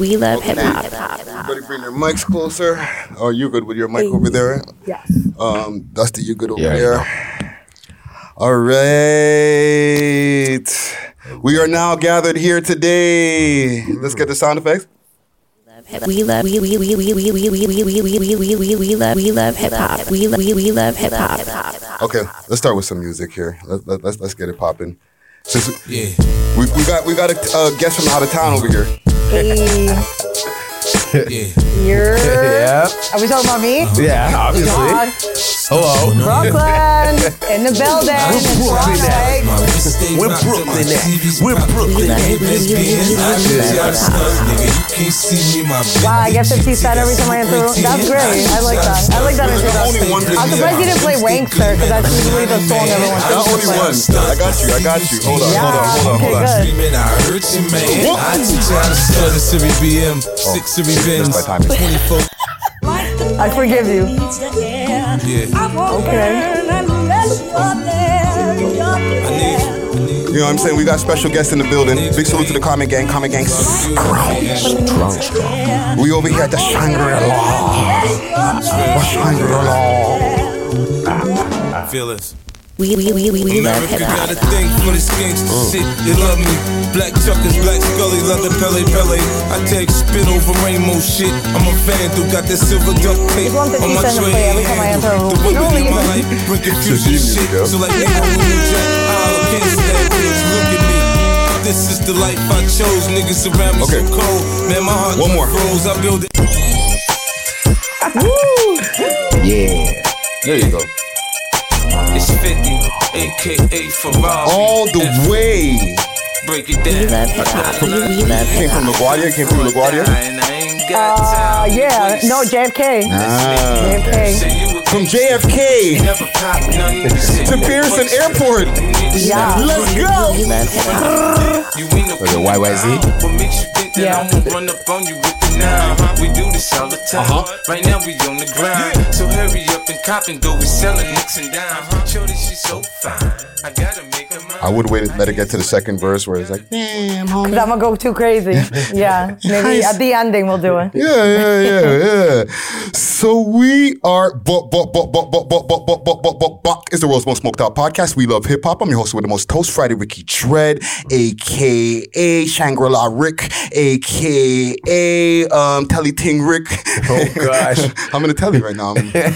We love hip hop. Everybody bring their mics closer. Oh, you good with your mic over there? Yes. Dusty, you good over there? All right. We are now gathered here today. Let's get the sound effects. We love hip hop. We love hip hop. Okay, let's start with some music here. Let's get it popping. We got a guest from out of town over here. Hey. Yeah. Are we talking about me? Yeah, obviously. God. Hello. Brooklyn. In the building. We're Brooklyn. Wow, I guess if she said every time I enter the room. That's great. I like that introduction. I'm surprised you didn't play Wankster, because that's usually the song everyone sings. I got you. Hold on. That's my timing. I forgive you. Okay. You know what I'm saying? We got special guests in the building. Big salute to the Comment Gang. Comment Gang strong. We over here at the Shangri-La. Feel this. We love America got a thing for the skinks. Shit, they love me. Black Chuckers, Black Scully, love the Pele. I take spit over rainbow shit. I'm a fan, dude. Got that silver duct tape on my tray. The women in my life bring confusion shit. So like that, I'm can't stand bitch. Look at me. This is the life I chose. Niggas around me so cold. Man, my heart froze. I build it. Woo! Yeah. There you go. It's 50, a.k.a. Ferrari. All the way. Break it down. We love came from LaGuardia? No, JFK. JFK. From JFK to Pearson Airport. Yeah. Let's go. We love hip hop. Was it YYZ? Yeah. We do this all the time. Right now we on the grind. So hurry up and cop and go. We selling nicks and dime. She's so fine. I gotta make her mine. I would wait and let it get to the second verse where it's like, damn, homie. Cause I'm gonna go too crazy. Yeah. Maybe at the ending we'll do it. Yeah. So we are it's the world's most smoked out podcast. We love hip hop. I'm your host with the most toast, Friday Ricky Dread, aka Shangri-La Rick, aka Telly Ting Rick. Oh gosh. I'm gonna tell you right now. Literally.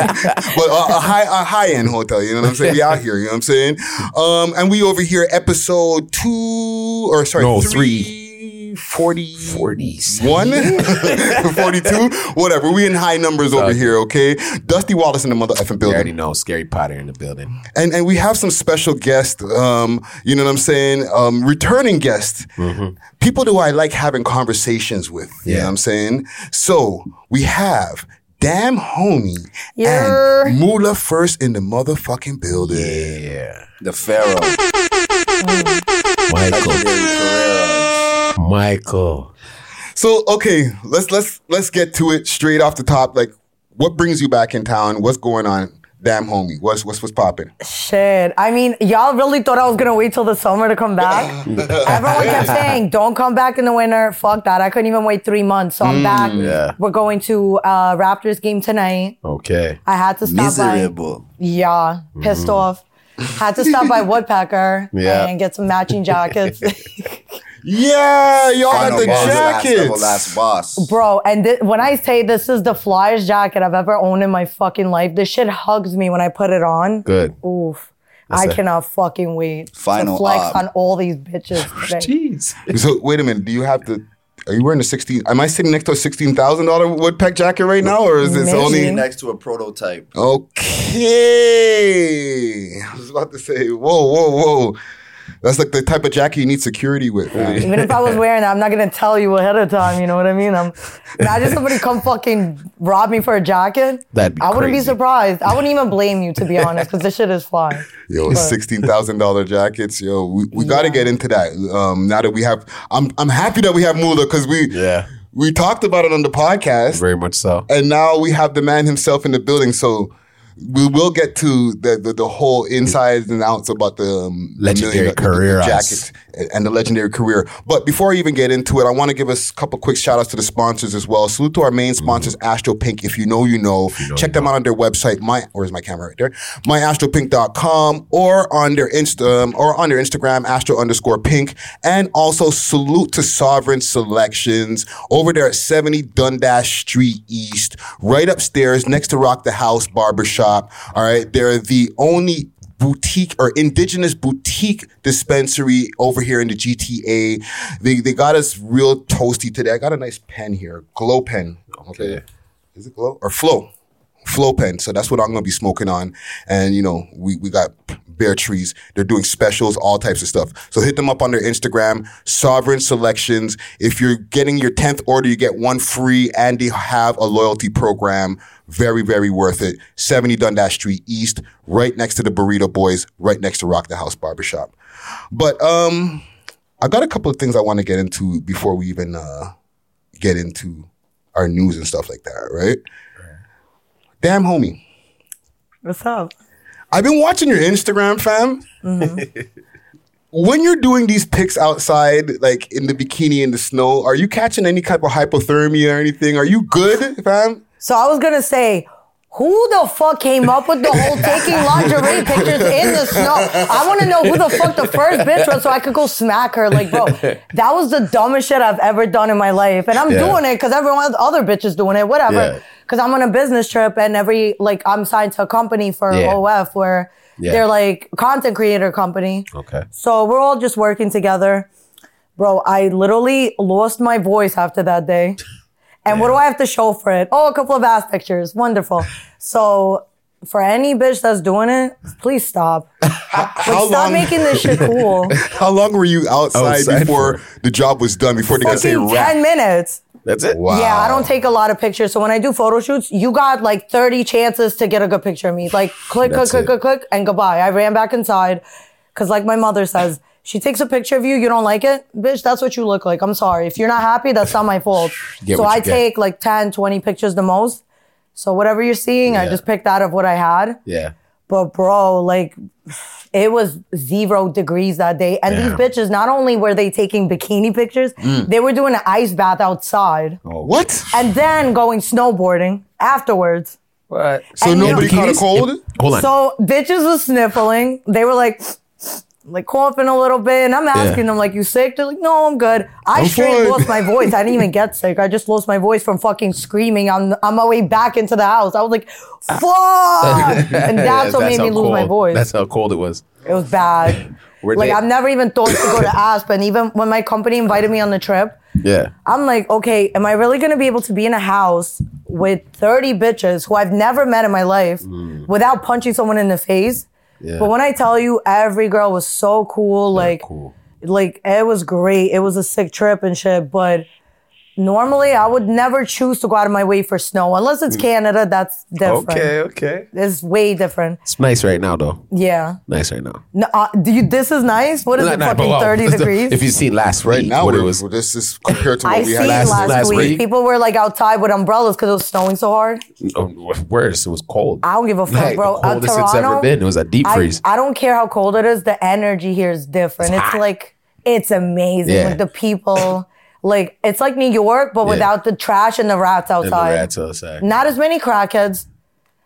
But a high-end hotel, you know what I'm saying? We out here, you know what I'm saying? And we over here, episode 3. 41, 42, whatever. We in high numbers over here, okay? Dusty Wallace in the mother effing building. You already know, Scary Potter in the building. And we have some special guests, you know what I'm saying? Returning guests. Mm-hmm. People who I like having conversations with, you know what I'm saying? So we have Damn Homie and Moolah First in the motherfucking building. Yeah. The Pharaoh. Michael Ferreira. Michael. So, okay, let's get to it straight off the top. Like, what brings you back in town? What's going on? Damn Homie, what's popping? Shit, I mean, y'all really thought I was gonna wait till the summer to come back? Everyone kept saying, don't come back in the winter. Fuck that, I couldn't even wait 3 months. So I'm back. Yeah. We're going to Raptors game tonight. Okay. I had to stop by. Yeah, pissed off. Had to stop by Woodpecker and get some matching jackets. Yeah, y'all got the jackets. Last boss. Bro, and when I say this is the flyest jacket I've ever owned in my fucking life, this shit hugs me when I put it on. Good. Oof. I cannot fucking wait to flex on all these bitches today. Jeez. So, wait a minute. Are you wearing a am I sitting next to a $16,000 Woodpecker jacket right now? Or is this only next to a prototype? Okay. I was about to say, whoa. That's like the type of jacket you need security with. Yeah. Even if I was wearing that, I'm not going to tell you ahead of time. You know what I mean? Imagine somebody come fucking rob me for a jacket. That'd be crazy. I wouldn't be surprised. I wouldn't even blame you, to be honest, because this shit is fly. Yo, $16,000 jackets. Yo, we got to get into that. Now that we have, I'm happy that we have Moolah because we talked about it on the podcast. Very much so. And now we have the man himself in the building. So we will get to the whole insides and outs about the legendary career. But before I even get into it, I want to give us a couple quick shout outs to the sponsors as well. Salute to our main sponsors, Astro Pink. If you know, you know. Check them out on their website. Where's my camera? Right there. MyAstroPink.com or on their Instagram, Astro_Pink. And also salute to Sovereign Selections over there at 70 Dundas Street East, right upstairs next to Rock the House Barbershop. All right. They're the only boutique or indigenous boutique dispensary over here in the GTA. They got us real toasty today. I got a nice pen here. Glow pen. Okay. Is it glow or flow? Flow pen. So that's what I'm going to be smoking on. And, you know, we got bare trees. They're doing specials, all types of stuff. So hit them up on their Instagram, Sovereign Selections. If you're getting your 10th order, you get one free, and they have a loyalty program. Very, very worth it. 70 Dundas Street East, right next to the Burrito Boys, right next to Rock the House Barbershop. But I got a couple of things I want to get into before we even get into our news and stuff like that, right? Damn, homie. What's up? I've been watching your Instagram, fam. Mm-hmm. When you're doing these pics outside, like in the bikini in the snow, are you catching any type of hypothermia or anything? Are you good, fam? So I was going to say, who the fuck came up with the whole taking lingerie pictures in the snow? I want to know who the fuck the first bitch was so I could go smack her. Like, bro, that was the dumbest shit I've ever done in my life. And I'm doing it because everyone, other bitches doing it, whatever. Because I'm on a business trip and I'm signed to a company for OF where they're like content creator company. Okay. So we're all just working together. Bro, I literally lost my voice after that day. And what do I have to show for it? Oh, a couple of ass pictures. Wonderful. So for any bitch that's doing it, please stop. Stop making this shit cool. How long were you outside before the job was done? Before they got to say wrap? 10 minutes. That's it? Wow. Yeah, I don't take a lot of pictures. So when I do photo shoots, you got like 30 chances to get a good picture of me. Like click, and goodbye. I ran back inside because like my mother says, she takes a picture of you. You don't like it? Bitch, that's what you look like. I'm sorry. If you're not happy, that's not my fault. So I take like 10, 20 pictures the most. So whatever you're seeing, I just picked out of what I had. Yeah. But bro, like it was 0 degrees that day. And these bitches, not only were they taking bikini pictures, they were doing an ice bath outside. Oh, what? And then going snowboarding afterwards. What? So and, nobody caught a cold? Hold on. So bitches was sniffling. They were like coughing a little bit, and I'm asking them, like, you sick? They're like, no, I'm good. I straight lost my voice. I didn't even get sick. I just lost my voice from fucking screaming on my way back into the house. I was like, fuck! And that's what made me lose my voice. That's how cold it was. It was bad. I've never even thought to go to Aspen, even when my company invited me on the trip. Yeah. I'm like, okay, am I really going to be able to be in a house with 30 bitches who I've never met in my life without punching someone in the face? Yeah. But when I tell you, every girl was so cool, like it was great. It was a sick trip and shit. But normally, I would never choose to go out of my way for snow unless it's Canada. That's different. Okay. It's way different. It's nice right now, though. Yeah. Nice right now. No, this is nice. What is it? Fucking 30 degrees. If you seen last week, right now what it was. This is compared to what we had last week. People were like outside with umbrellas because it was snowing so hard. Worse, it was cold. I don't give a fuck, bro. The coldest it's ever been. It was a deep freeze. I don't care how cold it is. The energy here is different. It's like it's amazing with the people. Like, it's like New York, but without the trash and the rats outside. Not as many crackheads.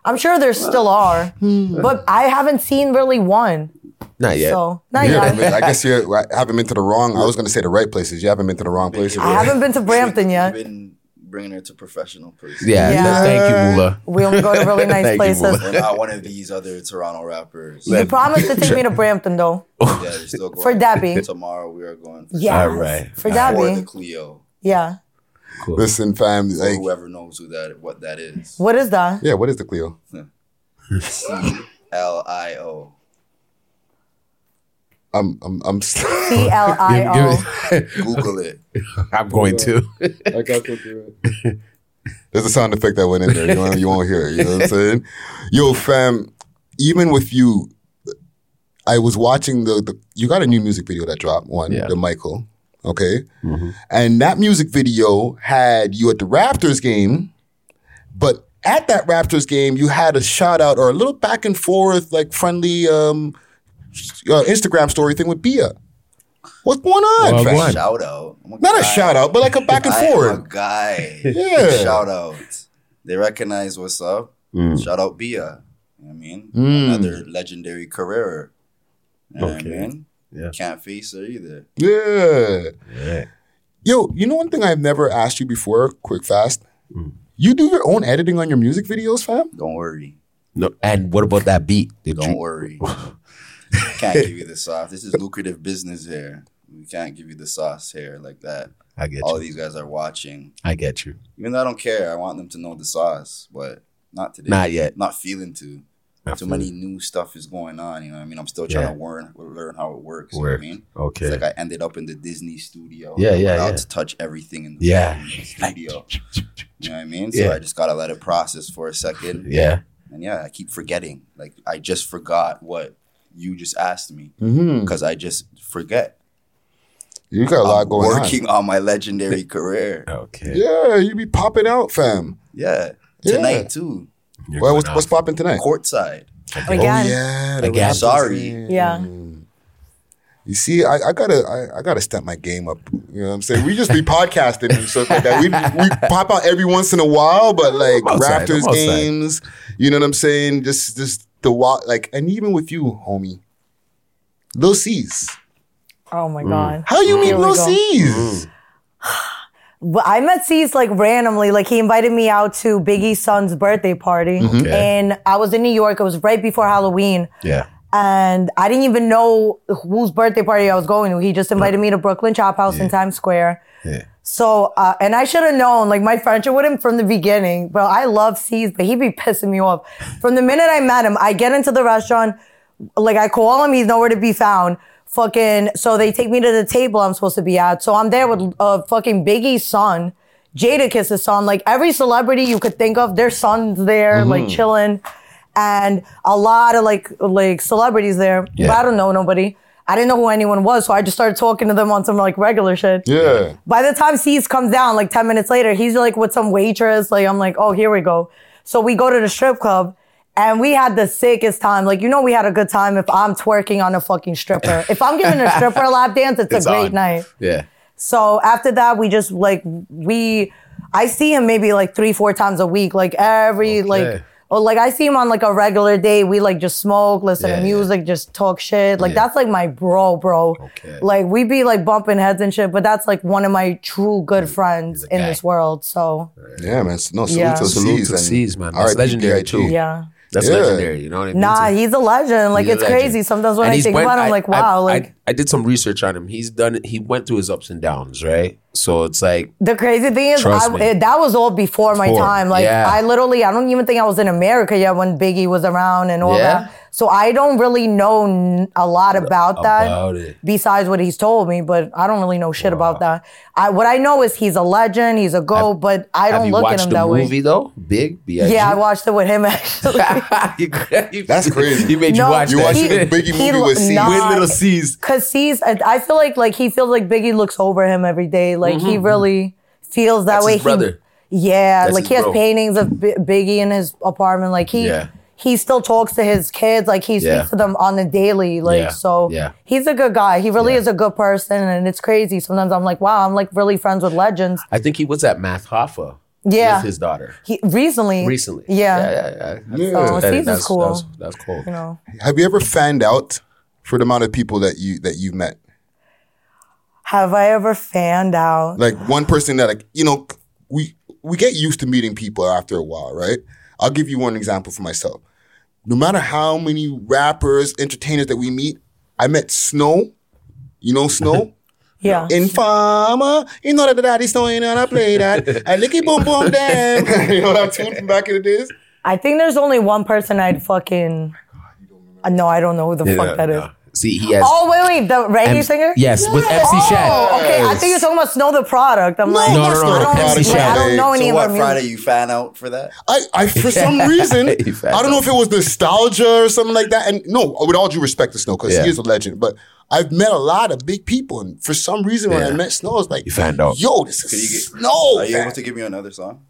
I'm sure there still are. But I haven't seen really one. Not yet. So, not yet. I guess you haven't been to the wrong, I was going to say the right places. You haven't been to the wrong places. I haven't been to Brampton yet. You've been bringing her to professional places. Yeah. Thank you, Moolah. We only go to really nice places. We're not one of these other Toronto rappers. You promised to take me to Brampton, though. Yeah, you're still going. For Debbie. Tomorrow we are going. Yeah. All right. For Debbie. For the Clio. Yeah. Cool. Listen, fam. Like, whoever knows what that is. What is that? Yeah, what is the Clio? CLIO. I'm CLIO. Google it. I'm going to. I got to do it. There's a sound effect that went in there. You won't hear it. You know what I'm saying? Yo, fam, even with you, I was watching you got a new music video that dropped the Michael, okay? Mm-hmm. And that music video had you at the Raptors game, but at that Raptors game, you had a shout out or a little back and forth, like friendly Instagram story thing with Bia. What's going on? Well, what? Shout out. Not a shout out, but like a back and forth. A guy. Yeah. Shout out. They recognize what's up. Mm. Shout out Bia. You know what I mean? Another legendary career. You know what I mean? Yeah. Can't face her either. Yeah. Yo, you know one thing I've never asked you before, quick fast? You do your own editing on your music videos, fam? Don't worry. No. And what about that beat? Don't worry. Can't give you the sauce. This is lucrative business here. We can't give you the sauce here like that. I get you. All these guys are watching. I get you. Even though I don't care, I want them to know the sauce, but not today. Not yet. Not feeling to. Too many new stuff is going on. You know what I mean? I'm still trying to learn how it works. You know what I mean? Okay. It's like I ended up in the Disney studio. Yeah. To touch everything in the studio. You know what I mean? So I just got to let it process for a second. Yeah. And I keep forgetting. Like, I just forgot what you just asked me because I just forget. You got a lot going on. Working on my legendary career. Okay. Yeah, you be popping out, fam. Yeah. Tonight, too. Well, what's popping tonight? Courtside. Okay. Again. Sorry. Yeah. You see, I gotta step my game up. You know what I'm saying? We just be podcasting and stuff like that. We pop out every once in a while, but like outside, Raptors games, you know what I'm saying? Just the wild, like, and even with you, homie, Lil Cease. Oh my God! How you meet Lil Cease? I met Cease like randomly. Like he invited me out to Biggie's son's birthday party. Okay. And I was in New York. It was right before Halloween. Yeah. And I didn't even know whose birthday party I was going to. He just invited me to Brooklyn Chop House in Times Square. Yeah. So, and I should have known, like my friendship with him from the beginning. Bro, I love Cease, but he'd be pissing me off. From the minute I met him, I get into the restaurant. Like I call him, he's nowhere to be found. So they take me to the table I'm supposed to be at. So I'm there with fucking Biggie's son, Jadakiss's son, like every celebrity you could think of, their son's there, like chilling, and a lot of like celebrities there. Yeah. But I don't know nobody. I didn't know who anyone was, so I just started talking to them on some like regular shit. Yeah. By the time Cease comes down, like 10 minutes later, he's like with some waitress. Like I'm like, oh, here we go. So we go to the strip club. And we had the sickest time. Like, you know we had a good time if I'm twerking on a fucking stripper. If I'm giving a stripper a lap dance, it's a great night. Yeah. So after that, we just, like, I see him maybe, like, 3-4 times a week. Like, I see him on, like, a regular day. We, like, just smoke, listen to music, just talk shit. Like, that's, like, my bro. Okay. Like, we be, like, bumping heads and shit. But that's, like, one of my true good friends in this world, so. Yeah, man. No, salute to Cease, man. That's legendary, too. Yeah. That's legendary, you know what I mean? Nah, he's a legend. Like, it's crazy. Sometimes when I think about him, I'm like, wow. I did some research on him. He went through his ups and downs, right? So it's like... The crazy thing is, that was all before my time. Like, I don't even think I was in America yet when Biggie was around and all that. So I don't really know a lot about that besides what he's told me, but I don't really know shit about that. What I know is he's a legend, he's a GOAT, but I don't look at him that way. Have you watched the movie though? Big? B-I-G? Yeah, I watched it with him actually. That's crazy. He made you watch that. You watched the Biggie movie with Cease. With Lil Cease. Because Cease, I feel like he feels like Biggie looks over him every day. Like he really feels that way. His brother. Yeah, like he has paintings of Biggie in his apartment. Like he... Yeah. He still talks to his kids. Like, he speaks to them on the daily. Like, so he's a good guy. He really is a good person. And it's crazy. Sometimes I'm like, wow, I'm like really friends with legends. I think he was at Math Hoffa with his daughter. Recently. Yeah. So that's cool. That's cool. You know. Have you ever fanned out for the amount of people that you've met? Have I ever fanned out? Like one person that, like, you know, we get used to meeting people after a while, right? I'll give you one example for myself. No matter how many rappers, entertainers that we meet, I met Snow. You know Snow? Yeah. Infama. You know that the daddy Snow ain't gonna play that. I lick it, boom, boom, damn. You know that tune from back in the days? I think there's only one person I'd fucking... No, I don't know who the fuck that is. See, he has... Oh, wait, the reggae singer? Yes, with MC Shad. Oh, okay, I think you're talking about Snow the Product. I'm like... No, MC Shad. I don't know any of her music. So what Friday you fan out for that? I for some reason, I don't know if it was nostalgia or something like that. And no, with all due respect to Snow, because he is a legend, but I've met a lot of big people, and for some reason when I met Snow, I was like, you fanned out. Yo, this is Snow. Are you able to give me another song?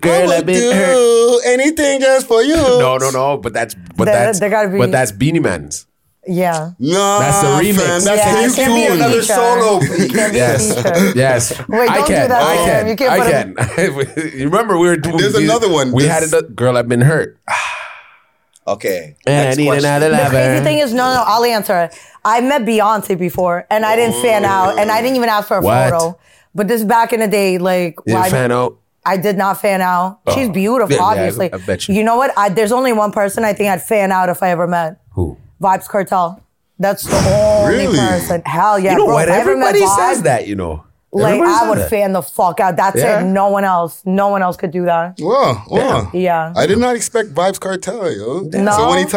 Girl, I've been hurt. Anything just for you. No. But that's Beanie Man's. Yeah. No. That's the remix. That's can you do another solo? Yes. Wait, don't do that. I can. You remember we were doing. There's another one. We had another. Girl, I've been hurt. Okay. And I need another lover. The crazy thing is, no, I'll answer it. I met Beyonce before, and I didn't fan out, and I didn't even ask for a photo. But this back in the day, like, fan out. I did not fan out. Oh. She's beautiful, obviously. Yeah, I bet you. You know what? There's only one person I think I'd fan out if I ever met. Who? Vybz Kartel. That's the only person. Hell yeah, you know bro. What? Everybody says that, you know. Like, I would fan the fuck out. That's it. No one else. No one else could do that. Wow. Yeah. I did not expect Vybz Kartel, yo. No.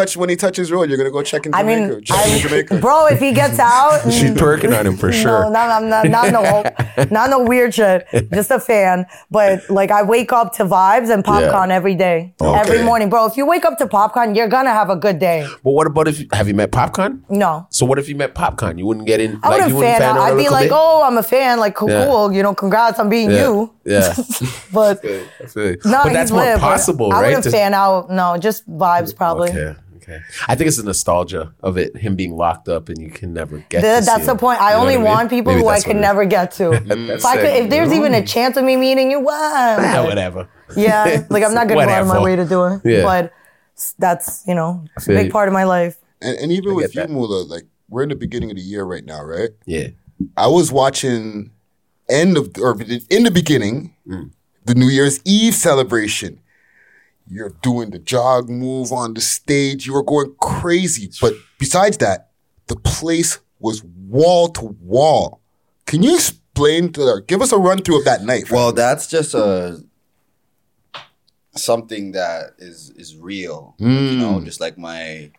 So when he touches road, you're going to go check in Jamaica. Jamaica. Bro, if he gets out. She's perking on him for sure. No, not no weird shit. Just a fan. But, like, I wake up to Vybz and Popcaan every day. Okay. Every morning. Bro, if you wake up to Popcaan, you're going to have a good day. But what about have you met Popcaan? No. So what if you met Popcaan? You wouldn't get in. I wouldn't fan out. I'd be like, I'm a fan. Like, cool, you know, congrats on being you. Yeah. But that's more possible, right? I wouldn't fan out. No, just Vybz probably. Okay. I think it's the nostalgia of it, him being locked up and you can never get to That's the point. I only want people who I could never get to. If there's even a chance of me meeting you, what? Yeah, whatever. Yeah, like I'm not going to go out of my way to do it. Yeah. But that's, you know, a big part of my life. And even with you, Moolah, like we're in the beginning of the year right now, right? Yeah. I was watching... in the beginning, the New Year's Eve celebration, you're doing the jog move on the stage. You were going crazy. But besides that, the place was wall to wall. Can you explain give us a run through of that night? Well, that's just something that is real. You know, just like my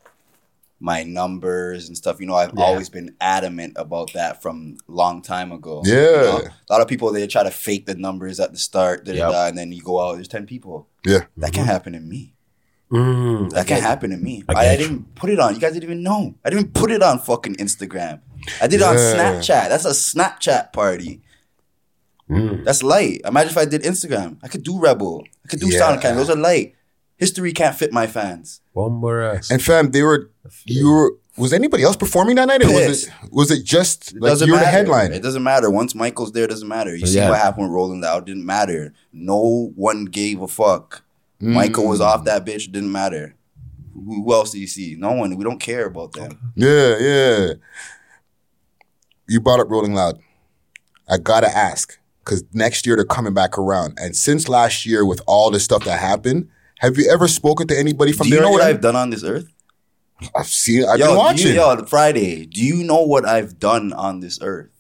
numbers and stuff, you know, I've always been adamant about that from long time ago. Yeah. You know? A lot of people, they try to fake the numbers at the start, and then you go out, there's 10 people. Yeah. That can happen to me. That can happen to me. I didn't put it on. You guys didn't even know. I didn't put it on fucking Instagram. I did it on Snapchat. That's a Snapchat party. That's light. Imagine if I did Instagram. I could do Rebel. I could do SoundCam. Those are light. History can't fit my fans. One more ass. And fam, was anybody else performing that night? Or was it just like you were the headline? It doesn't matter. Once Michael's there, it doesn't matter. You see what happened with Rolling Loud, didn't matter. No one gave a fuck. Michael was off that bitch, didn't matter. Who else do you see? No one. We don't care about them. Yeah. You brought up Rolling Loud. I gotta ask, because next year they're coming back around. And since last year with all the stuff that happened, have you ever spoken to anybody from there? Do you know what I've done on this earth? I've been watching. Friday, do you know what I've done on this earth?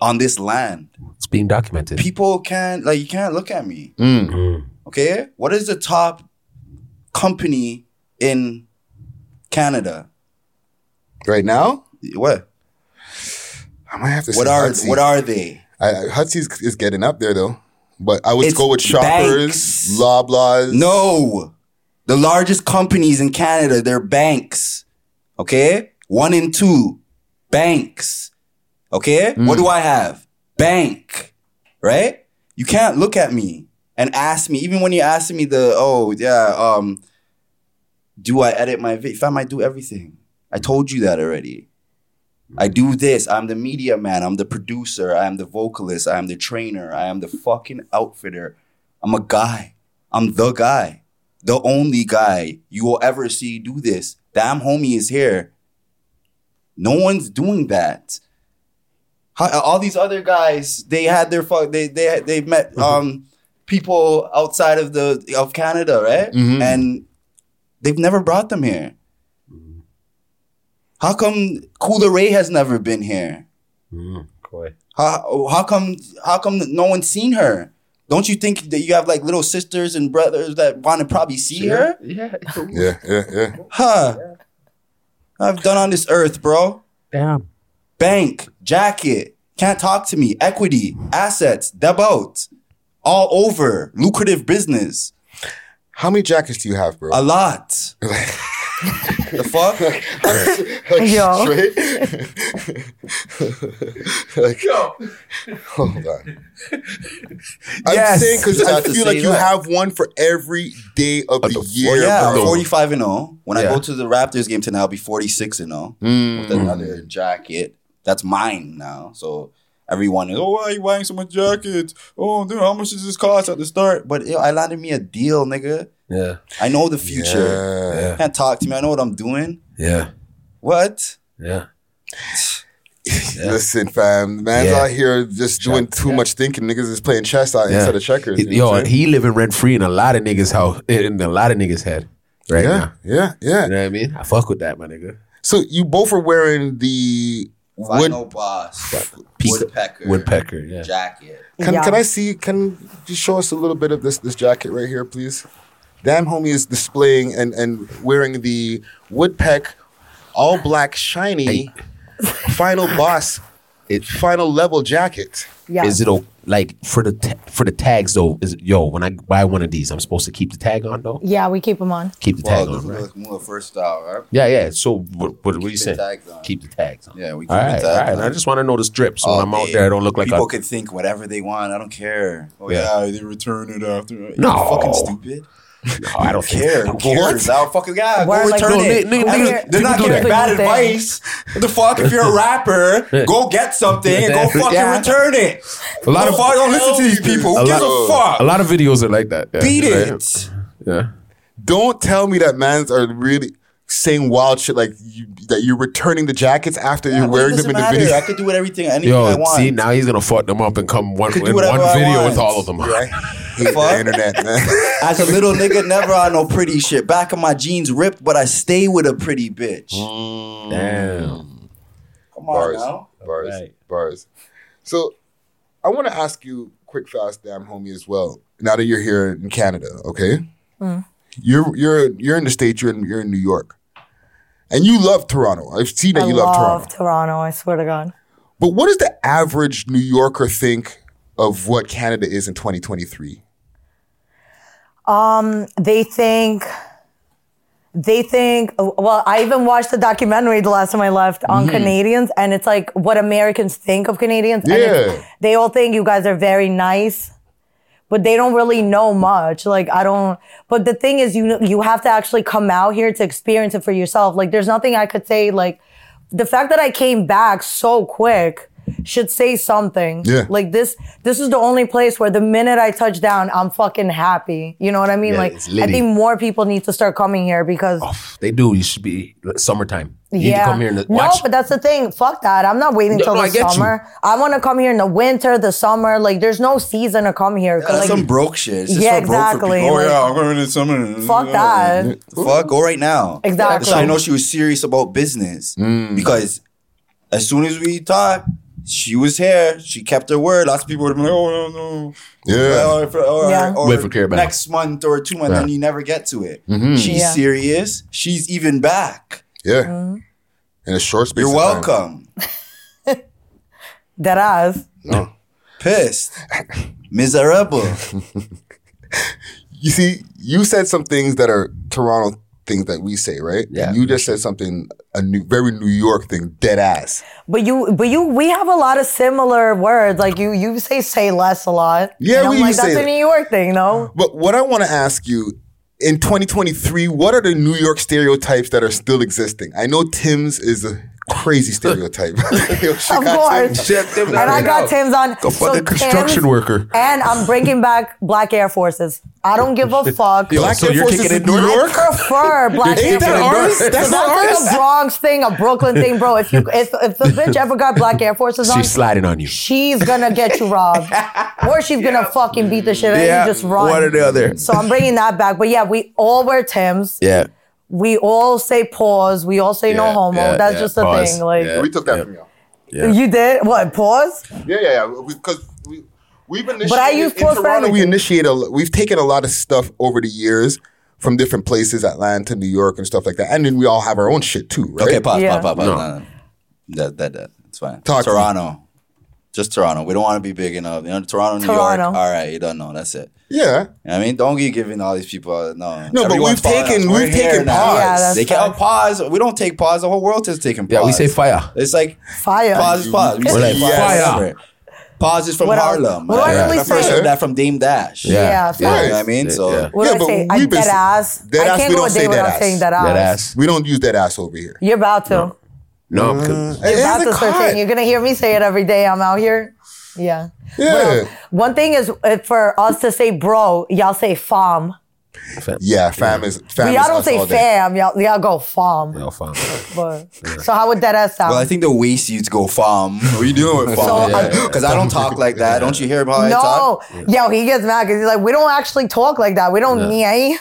On this land? It's being documented. People can't, you can't look at me. Mm-hmm. Okay? What is the top company in Canada? Right now? What? I might have to say Hutsy. What are they? Hutsy is getting up there, though. But I would go with Shoppers, Loblaws. No. The largest companies in Canada, they're banks. Okay? 1 and 2. Banks. Okay? What do I have? Bank. Right? You can't look at me and ask me, even when you're asking me do I edit my video? Fam, I do everything. I told you that already. I do this. I'm the media man. I'm the producer. I'm the vocalist. I'm the trainer. I am the fucking outfitter. I'm a guy. I'm the guy. The only guy you will ever see do this. Damn homie is here. No one's doing that. All these other guys, they had their fuck. They met people outside of of Canada, right? Mm-hmm. And they've never brought them here. How come Coi Leray has never been here? Coi. How come no one's seen her? Don't you think that you have little sisters and brothers that want to probably see her? Yeah. I've done on this earth, bro. Damn. Bank, jacket, can't talk to me, equity, assets, debut, all over, lucrative business. How many jackets do you have, bro? A lot. The fuck? Like, yo. Hold on. I'm saying because I feel like you have one for every day of the year. Yeah, bro. 45 and 0. When I go to the Raptors game tonight, I'll be 46 and 0 with another jacket. That's mine now. So everyone is, oh, why are you buying so much jackets? Oh, dude, how much does this cost at the start? But yo, I landed me a deal, nigga. Yeah. I know the future. Yeah. Yeah. Can't talk to me. I know what I'm doing. Yeah. What? Yeah. Listen, fam. Man's out here just doing too much thinking. Niggas is playing chess out instead of checkers. Yo, and he living rent free in a lot of niggas' house, in a lot of niggas' head right now. Yeah, yeah. You know what I mean? I fuck with that, my nigga. So you both are wearing the Final Boss Woodpecker jacket. Can you show us a little bit of this jacket right here, please? Damn homie is displaying and wearing the Woodpeck all black shiny Final Boss final level jacket. Yeah. Is it like for the tags though? When I buy one of these, I'm supposed to keep the tag on though? Yeah, we keep them on. Keep the tag on, right? Like Moolah First style, right? Yeah, yeah. So what are you saying? Keep the tags on. Yeah, we keep the tags on. I just want to know the strip, so when I'm out there, I don't look like people can think whatever they want. I don't care. Oh yeah, they return it after. No, you're fucking stupid. No, I don't care. Who cares? I don't fucking care. Go return it. They're not giving bad advice. The fuck? If you're a rapper, go get something and go fucking return it. A lot of fuck. Don't listen to these people. Who gives a fuck? A lot of videos are like that. Yeah. Beat it. Yeah. Don't tell me that mans are really saying wild shit like that you're returning the jackets after you're wearing them in the video. I could do anything I want. See, now he's going to fuck them up and come in one video with all of them. Right? Hate the internet, man. As a little nigga, never on no pretty shit. Back of my jeans ripped, but I stay with a pretty bitch. Damn. Come on now. Bars. So I want to ask you quick, fast, damn homie as well. Now that you're here in Canada, okay? Mm. You're in the States, you're in New York. And you love Toronto. I've seen that you love Toronto. I love Toronto, I swear to God. But what does the average New Yorker think of what Canada is in 2023? They think. Well, I even watched the documentary the last time I left on Canadians, and it's like what Americans think of Canadians. Yeah. And they all think you guys are very nice, but they don't really know much. Like I don't. But the thing is, you have to actually come out here to experience it for yourself. Like there's nothing I could say. Like the fact that I came back so quick should say something. Yeah. Like this is the only place where the minute I touch down, I'm fucking happy. You know what I mean? Yeah, like I think more people need to start coming here because they do. You should be summertime. You need to come here watch. No, but that's the thing. Fuck that. I'm not waiting till the summer. You. I want to come here in the winter, the summer. Like there's no season to come here. That's some broke shit. It's just exactly. Broke for I'm going in the summer. Fuck that. Fuck, go right now. Exactly. So I know she was serious about business because as soon as we talked, she was here. She kept her word. Lots of people would have been like, oh, no. Yeah. Or wait for care back. Next month or 2 months, and you never get to it. Mm-hmm. She's serious. She's even back. Yeah. Mm-hmm. In a short space. You're welcome. That ass. No. Pissed. Miserable. You see, you said some things that are Toronto things that we say, right? Yeah. And you just said something, very New York thing, dead ass. But we have a lot of similar words. Like you say less a lot. Yeah, we like, that's a New York thing, no? But what I want to ask you, in 2023, what are the New York stereotypes that are still existing? I know Tim's is a crazy stereotype. Yo, of course. And I got Tim's on. Go fuck the construction worker. And I'm bringing back black Air Forces. I don't give a fuck. Black Air Forces in New York? I prefer black Air Forces. That's not ours? Like a Bronx thing, a Brooklyn thing, bro. If the bitch ever got black Air Forces on, she's sliding on you. She's gonna get you robbed. Or she's gonna fucking beat the shit out of you, just run. One or the other. So I'm bringing that back. But yeah, we all wear Tim's. Yeah. We all say pause. We all say no homo. That's just a thing. Like we took that from y'all. Yeah. You did what? Pause? Yeah. Because we've initiated. But I use pause in Toronto. We've taken a lot of stuff over the years from different places, Atlanta, New York, and stuff like that. And then we all have our own shit too, right? Okay, pause. No. That's fine. Talk Toronto. Just Toronto. We don't want to be big enough. You know, Toronto, New York. All right, you don't know. That's it. Yeah. You know I mean, don't be giving all these people no. No, everyone's but we've taken pause. Yeah, they can't pause. We don't take pause. The whole world is taking pause. Yeah, we say fire. It's like fire. Pause is pause. We say fire. Pause is from Harlem. What do I really say? I first heard that from Dame Dash. Yeah, fire. You know what I mean? So what do I say? I'm dead ass. Dead ass. We don't say that ass. We don't use that ass over here. You're about to. No, because that's the third thing. You're going to hear me say it every day. I'm out here. Yeah. One thing is for us to say bro, y'all say fam. Yeah, fam is fam. Y'all don't say fam. Y'all go fam. Y'all fam. So how would that ass sound? Well, I think the waist used go fam. What are you doing with fam? Because I don't talk like that. Don't you hear how I talk? No. Yo, he gets mad because he's like, we don't actually talk like that. We don't nyeh.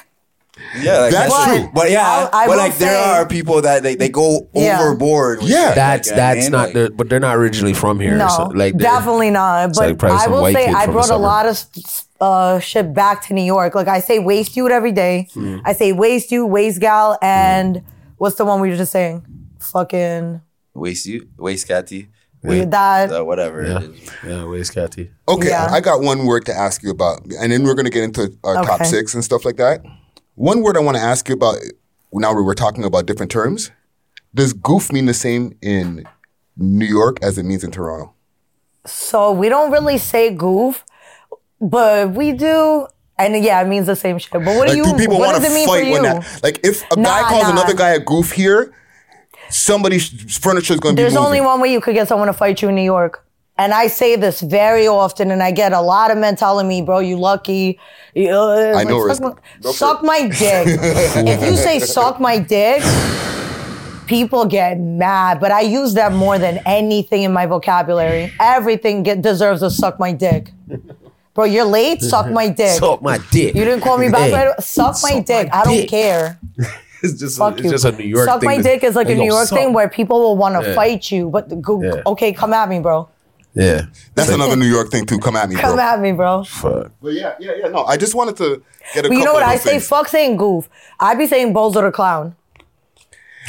Yeah, like that's true. But yeah, I there are people that they go overboard. Yeah, that's not. Like, but they're not originally from here. No, so, like definitely not. But like I will say I brought a lot of shit back to New York. Like I say, waist dude every day. Mm. I say waist dude, waist gal, and what's the one we were just saying? Fucking waist dude, waist catty. Whatever. Yeah, waist catty. Okay, yeah. I got one word to ask you about, and then we're gonna get into our top six and stuff like that. One word I want to ask you about, now we were talking about different terms. Does goof mean the same in New York as it means in Toronto? So we don't really say goof, but we do. And yeah, it means the same shit. But what do you, people what does it mean for you? Like if a guy calls another guy a goof here, somebody's furniture is going to be moving. There's only one way you could get someone to fight you in New York. And I say this very often, and I get a lot of men telling me, bro, you lucky. I know. Like, suck my dick. If you say suck my dick, people get mad. But I use that more than anything in my vocabulary. Everything deserves a suck my dick. Bro, you're late? Suck my dick. Suck my dick. You didn't call me back. Hey. Suck my dick. I don't care. It's just a New York thing. Suck my dick is like a New York thing where people will want to fight you. But okay, come at me, bro. Yeah. That's another New York thing too. Come at me, bro. Come at me, bro. Fuck. But yeah. No, I just wanted to get a couple of things. You know what? I say fuck saying goof. I be saying bozo the clown.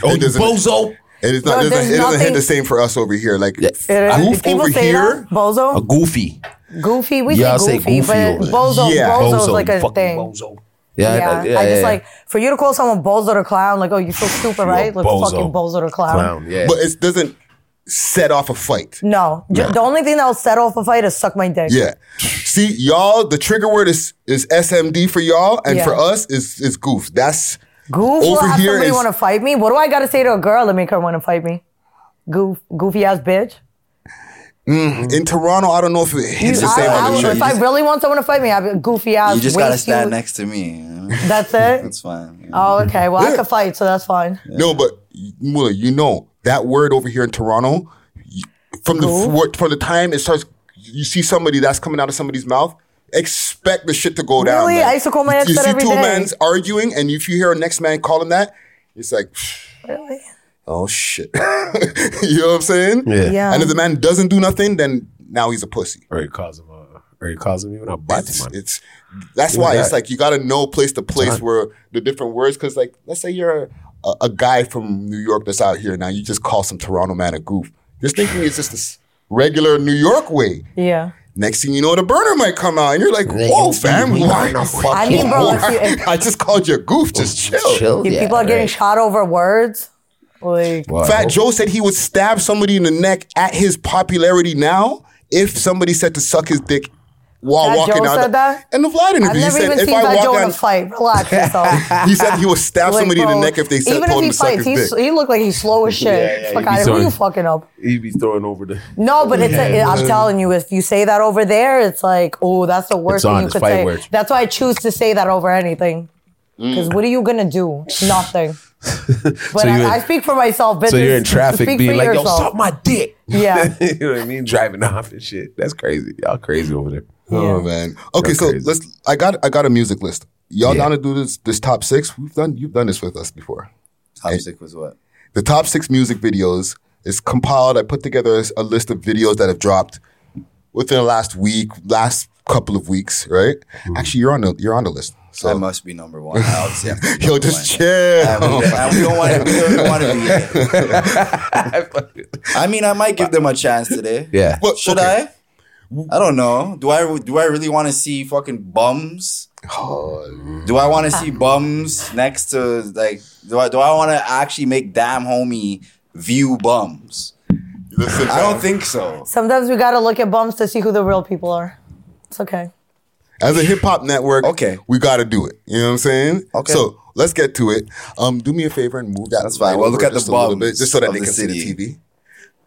Oh, bozo. It doesn't hit the same for us over here. Like, goof over here. Bozo? A goofy. Goofy? We say goofy. But bozo, bozo's like a thing. Bozo. Yeah. I just like, for you to call someone bozo the clown, like, oh, you feel stupid, right? Like, fucking bozo the clown. Yeah. But it doesn't set off a fight. No. The only thing that'll set off a fight is suck my dick. Yeah. See, y'all, the trigger word is SMD for y'all, and for us is goof. That's goof. Over will here somebody want to fight me? What do I got to say to a girl to make her want to fight me? Goofy ass bitch. In Toronto, I don't know if it hits the same. If I really want someone to fight me, I'd be goofy ass. You just gotta stand next to me. You know? That's it. That's fine. You know? Oh, okay. Well, I could fight, so that's fine. Yeah. No, but Moolah, you know that word over here in Toronto, from the time it starts, you see somebody that's coming out of somebody's mouth. Expect the shit to go down. Really, like, I used to call my ex that every day. You see two men's arguing, and if you hear a next man calling that, it's like, really. Oh, shit. You know what I'm saying? Yeah. And if the man doesn't do nothing, then now he's a pussy. Or he calls him even a bati, man. That's why it's like you got to know place to place where the different words, because like, let's say you're a guy from New York that's out here now, you just call some Toronto man a goof. You're thinking it's just this regular New York way. Yeah. Next thing you know, the burner might come out, and you're like, "Whoa, fam! Why the fuck? I just called you a goof. Just chill." People are getting shot over words. Like, Fat Joe said he would stab somebody in the neck at his popularity now if somebody said to suck his dick while Fat walking Joe out. Said that? And the Vlad interview, he said if I walk down, fight. Relax yourself. He said he would stab somebody in the neck if they said told him to suck his dick. He looked like he's slow as shit. Fuck out of here, who you fucking up? He'd be throwing over the. No, but I'm telling you, if you say that over there, it's like, oh, that's the worst thing you could say. Words. That's why I choose to say that over anything. Because what are you gonna do? Nothing. But so I speak for myself. Bitch. So you're in traffic being like, yo, suck my dick. Yeah. You know what I mean? Driving off and shit. That's crazy. Y'all crazy over there. Yeah. Oh man. Okay, y'all so crazy. I got a music list. Y'all down to do this top six? You've done this with us before. Top six was what? The top six music videos is compiled. I put together a list of videos that have dropped within the last couple of weeks, right? Actually, you're on the list. So I must be number one. I obviously have to be yo, just one. Chill. We don't want to be here. I mean, I might give them a chance today. Yeah. Well, should okay. I don't know. Do I really want to see fucking bums? Oh, do I want to see bums next to like? Do I want to actually make damn homie view bums? I don't think so. Sometimes we gotta look at bums to see who the real people are. It's okay. As a hip hop network, okay, we gotta do it. You know what I'm saying? Okay. So let's get to it. Do me a favor and move that. That's fine. Well, look at the bums bit, just so that they can see the TV.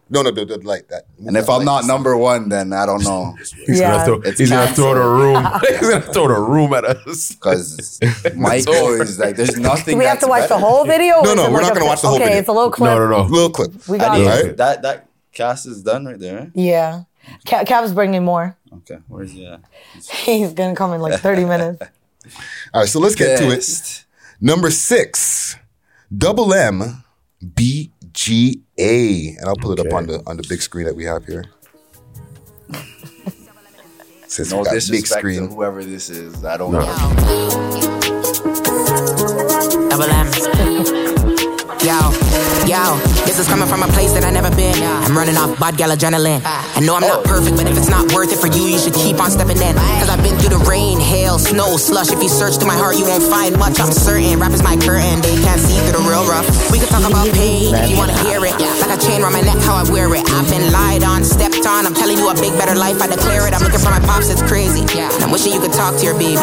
No, like that. Move and if I'm not number one, then I don't know. He's gonna throw the room at us because Michael is like, there's nothing. We have to watch better. The whole video. No, we're like not gonna watch the whole video. Okay, it's a little clip. No, little clip. We got it. That cast is done right there. Yeah, Cav's bringing more. Okay, where's he at? He's gonna come in like 30 minutes. All right, so let's get to it. Number 6, Double M, BGA, and I'll pull it up on the big screen that we have here. Since no we got disrespect big screen. To whoever this is, I don't know. Double M. Yo, this is coming from a place that I never been. I'm running off bad gal adrenaline. I know I'm not perfect, but if it's not worth it for you, you should keep on stepping in. Cause I've been through the rain, hail, snow, slush. If you search through my heart, you won't find much, I'm certain. Rap is my curtain, they can't see through the real rough. We can talk about pain if you wanna hear it. Like a chain around my neck, how I wear it. I've been lied on, stepped on. I'm telling you a big, better life, I declare it. I'm looking for my pops, it's crazy. And I'm wishing you could talk to your baby.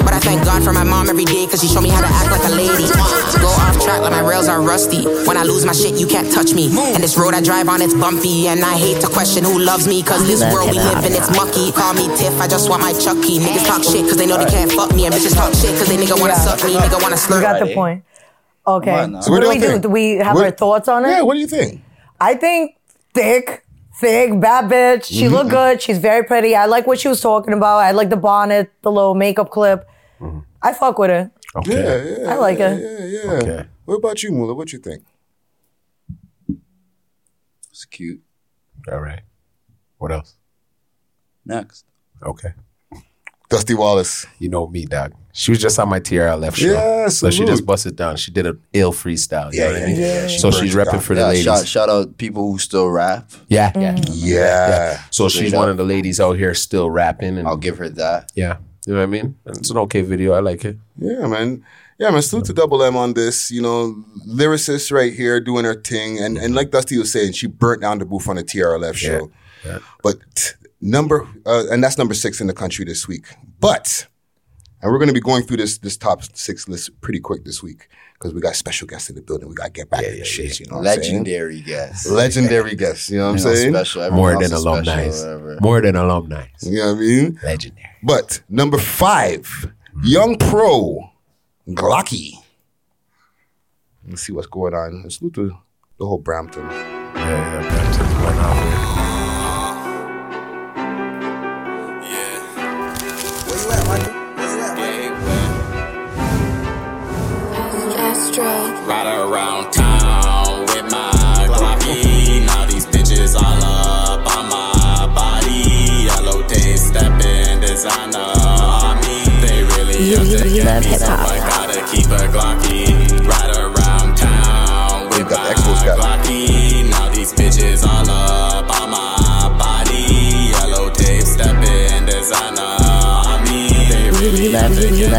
But I thank God for my mom every day, cause she showed me how to act like a lady. Go off track like my rails are rusty. When I lose my shit, you can't touch me. And this road I drive on, it's bumpy. And I hate to question who loves me, cause this world we live in, it's mucky. Call me Tiff, I just want my Chucky. Niggas talk shit cause they know they can't fuck me. And bitches talk shit cause they nigga wanna suck me. Nigga wanna slurp. You got the point. Okay, so what do we do? Do we have our thoughts on it? Yeah, what do you think? I think thick, bad bitch. She looked good, she's very pretty. I like what she was talking about. I like the bonnet, the little makeup clip. I fuck with her. Okay. Yeah, I like it. Yeah. Okay. What about you, Moolah? What you think? It's cute. All right. What else? Next. Okay. Dusty Wallace. You know me, dog. She was just on my TRLF show. Yeah, so she just busted down. She did an ill freestyle. You know what I mean? Yeah. So she's repping for the ladies. Shout out people who still rap. Yeah. So she's one of the ladies out here still rapping. And I'll give her that. Yeah. You know what I mean? It's an okay video. I like it. Yeah, man. Salute to Double M on this. You know, lyricist right here doing her thing. And like Dusty was saying, she burnt down the booth on the TRLF show. Yeah. But and that's number 6 in the country this week. But, and we're going to be going through this top 6 list pretty quick this week because we got special guests in the building. We got to get back to the shit. You know what I'm saying? Legendary guests. You know what I'm saying? Special. More than alumni. You know what I mean? Legendary. But number 5, Young Pro, Glocky. Let's see what's going on. Let's look to the whole Brampton. Yeah, Brampton's going out. Yeah. Where you at, Michael? Right around town with my Glocky. Now these bitches all up on my body. Yellow tape stepping. You love hip hop. I gotta keep a Glocky right around town with my Glocky. Now these bitches all up on my body. Yellow tape stepping designer on me. They really love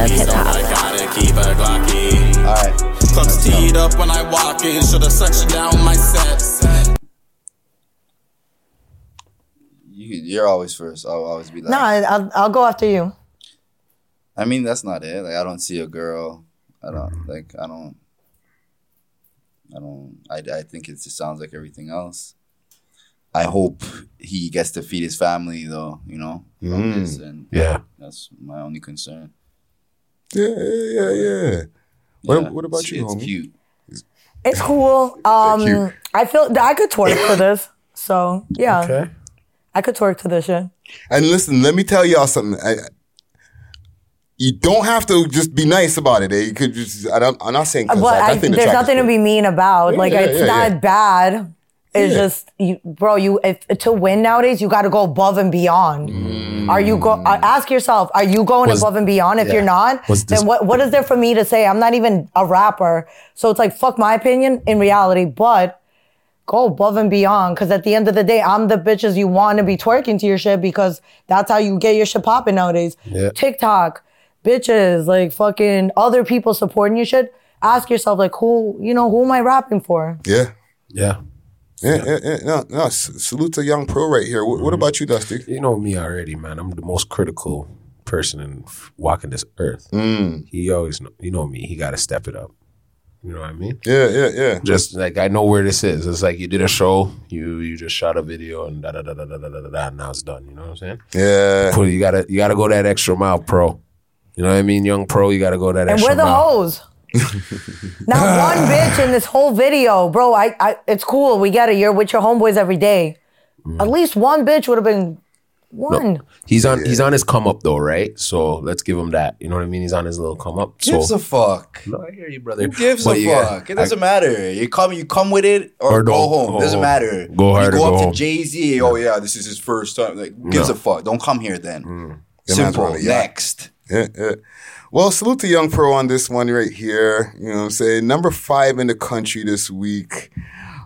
hip hop. I gotta keep a Glocky. Alright. Clubs teed up when I walk in. Should've sucked down my set. You're always first. I'll always be last. No, I'll go after you. I mean, that's not it. Like, I don't see a girl. I think it just sounds like everything else. I hope he gets to feed his family, though. You know. That's my only concern. Yeah. What about you? It's homie? Cute. It's cool. Cute. I feel I could twerk for this. So yeah. Okay. I could twerk to this shit. And listen, let me tell y'all something. You don't have to just be nice about it. You could just. I'm not saying. But I think there's nothing to be mean about. It's not bad. It's just, to win nowadays, you got to go above and beyond. Are you ask yourself, are you going above and beyond? If you're not, then what is there for me to say? I'm not even a rapper. So it's like, fuck my opinion in reality, but go above and beyond. Because at the end of the day, I'm the bitches you want to be twerking to your shit, because that's how you get your shit popping nowadays. Yeah. TikTok, bitches, like fucking other people supporting your shit. Ask yourself, like, who am I rapping for? Yeah. Yeah. Yeah, salute to Young Pro right here. What about you, Dusty? You know me already, man. I'm the most critical person in walking this earth. He always, you know me, he got to step it up. You know what I mean? Yeah. Just like, I know where this is. It's like you did a show, you just shot a video and da-da-da-da-da-da-da-da, and now it's done. You know what I'm saying? Yeah. Cool. You gotta go that extra mile, Pro. You know what I mean? Young Pro, you got to go that extra mile. And we're the hoes. Not one bitch in this whole video, bro. I it's cool, we get it. You're with your homeboys every day. At least one bitch would have been one. No, he's on his come up though, right? So let's give him that. You know what I mean? He's on his little come up. Who gives a fuck? No, I hear you, brother. Who gives a fuck? It doesn't matter. You come with it or go home. It doesn't matter. Go hard. You go up to Jay-Z. Yeah. Oh yeah, this is his first time. Like, gives a fuck? Don't come here then. Simple. Next. Yeah. Well, salute to Young Pro on this one right here. You know what I'm saying? Number 5 in the country this week.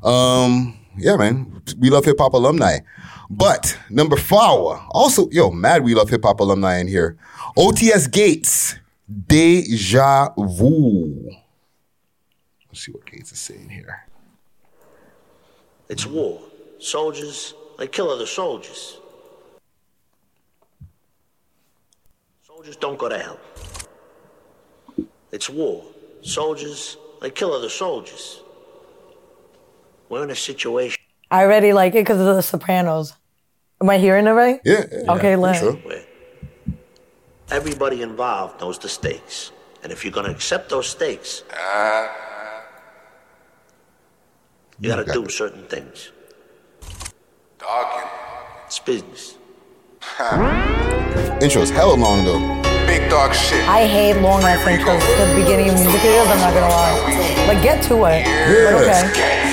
Yeah, man. We Love Hip Hop alumni. But number 4, also, mad We Love Hip Hop alumni in here. OTS Gates, Deja Vu. Let's see what Gates is saying here. It's war. Soldiers, they kill other soldiers. Soldiers don't go to hell. It's war. Soldiers, they kill other soldiers. We're in a situation. I already like it because of The Sopranos. Am I hearing it right? Yeah. Okay, let's. Sure. Everybody involved knows the stakes. And if you're going to accept those stakes, you got to do certain things. Dogging. It's business. Intro's hella long though. Big dog shit. I hate long ass intros at the beginning of music videos, I'm not gonna lie. Like, get to it. Yeah. Okay.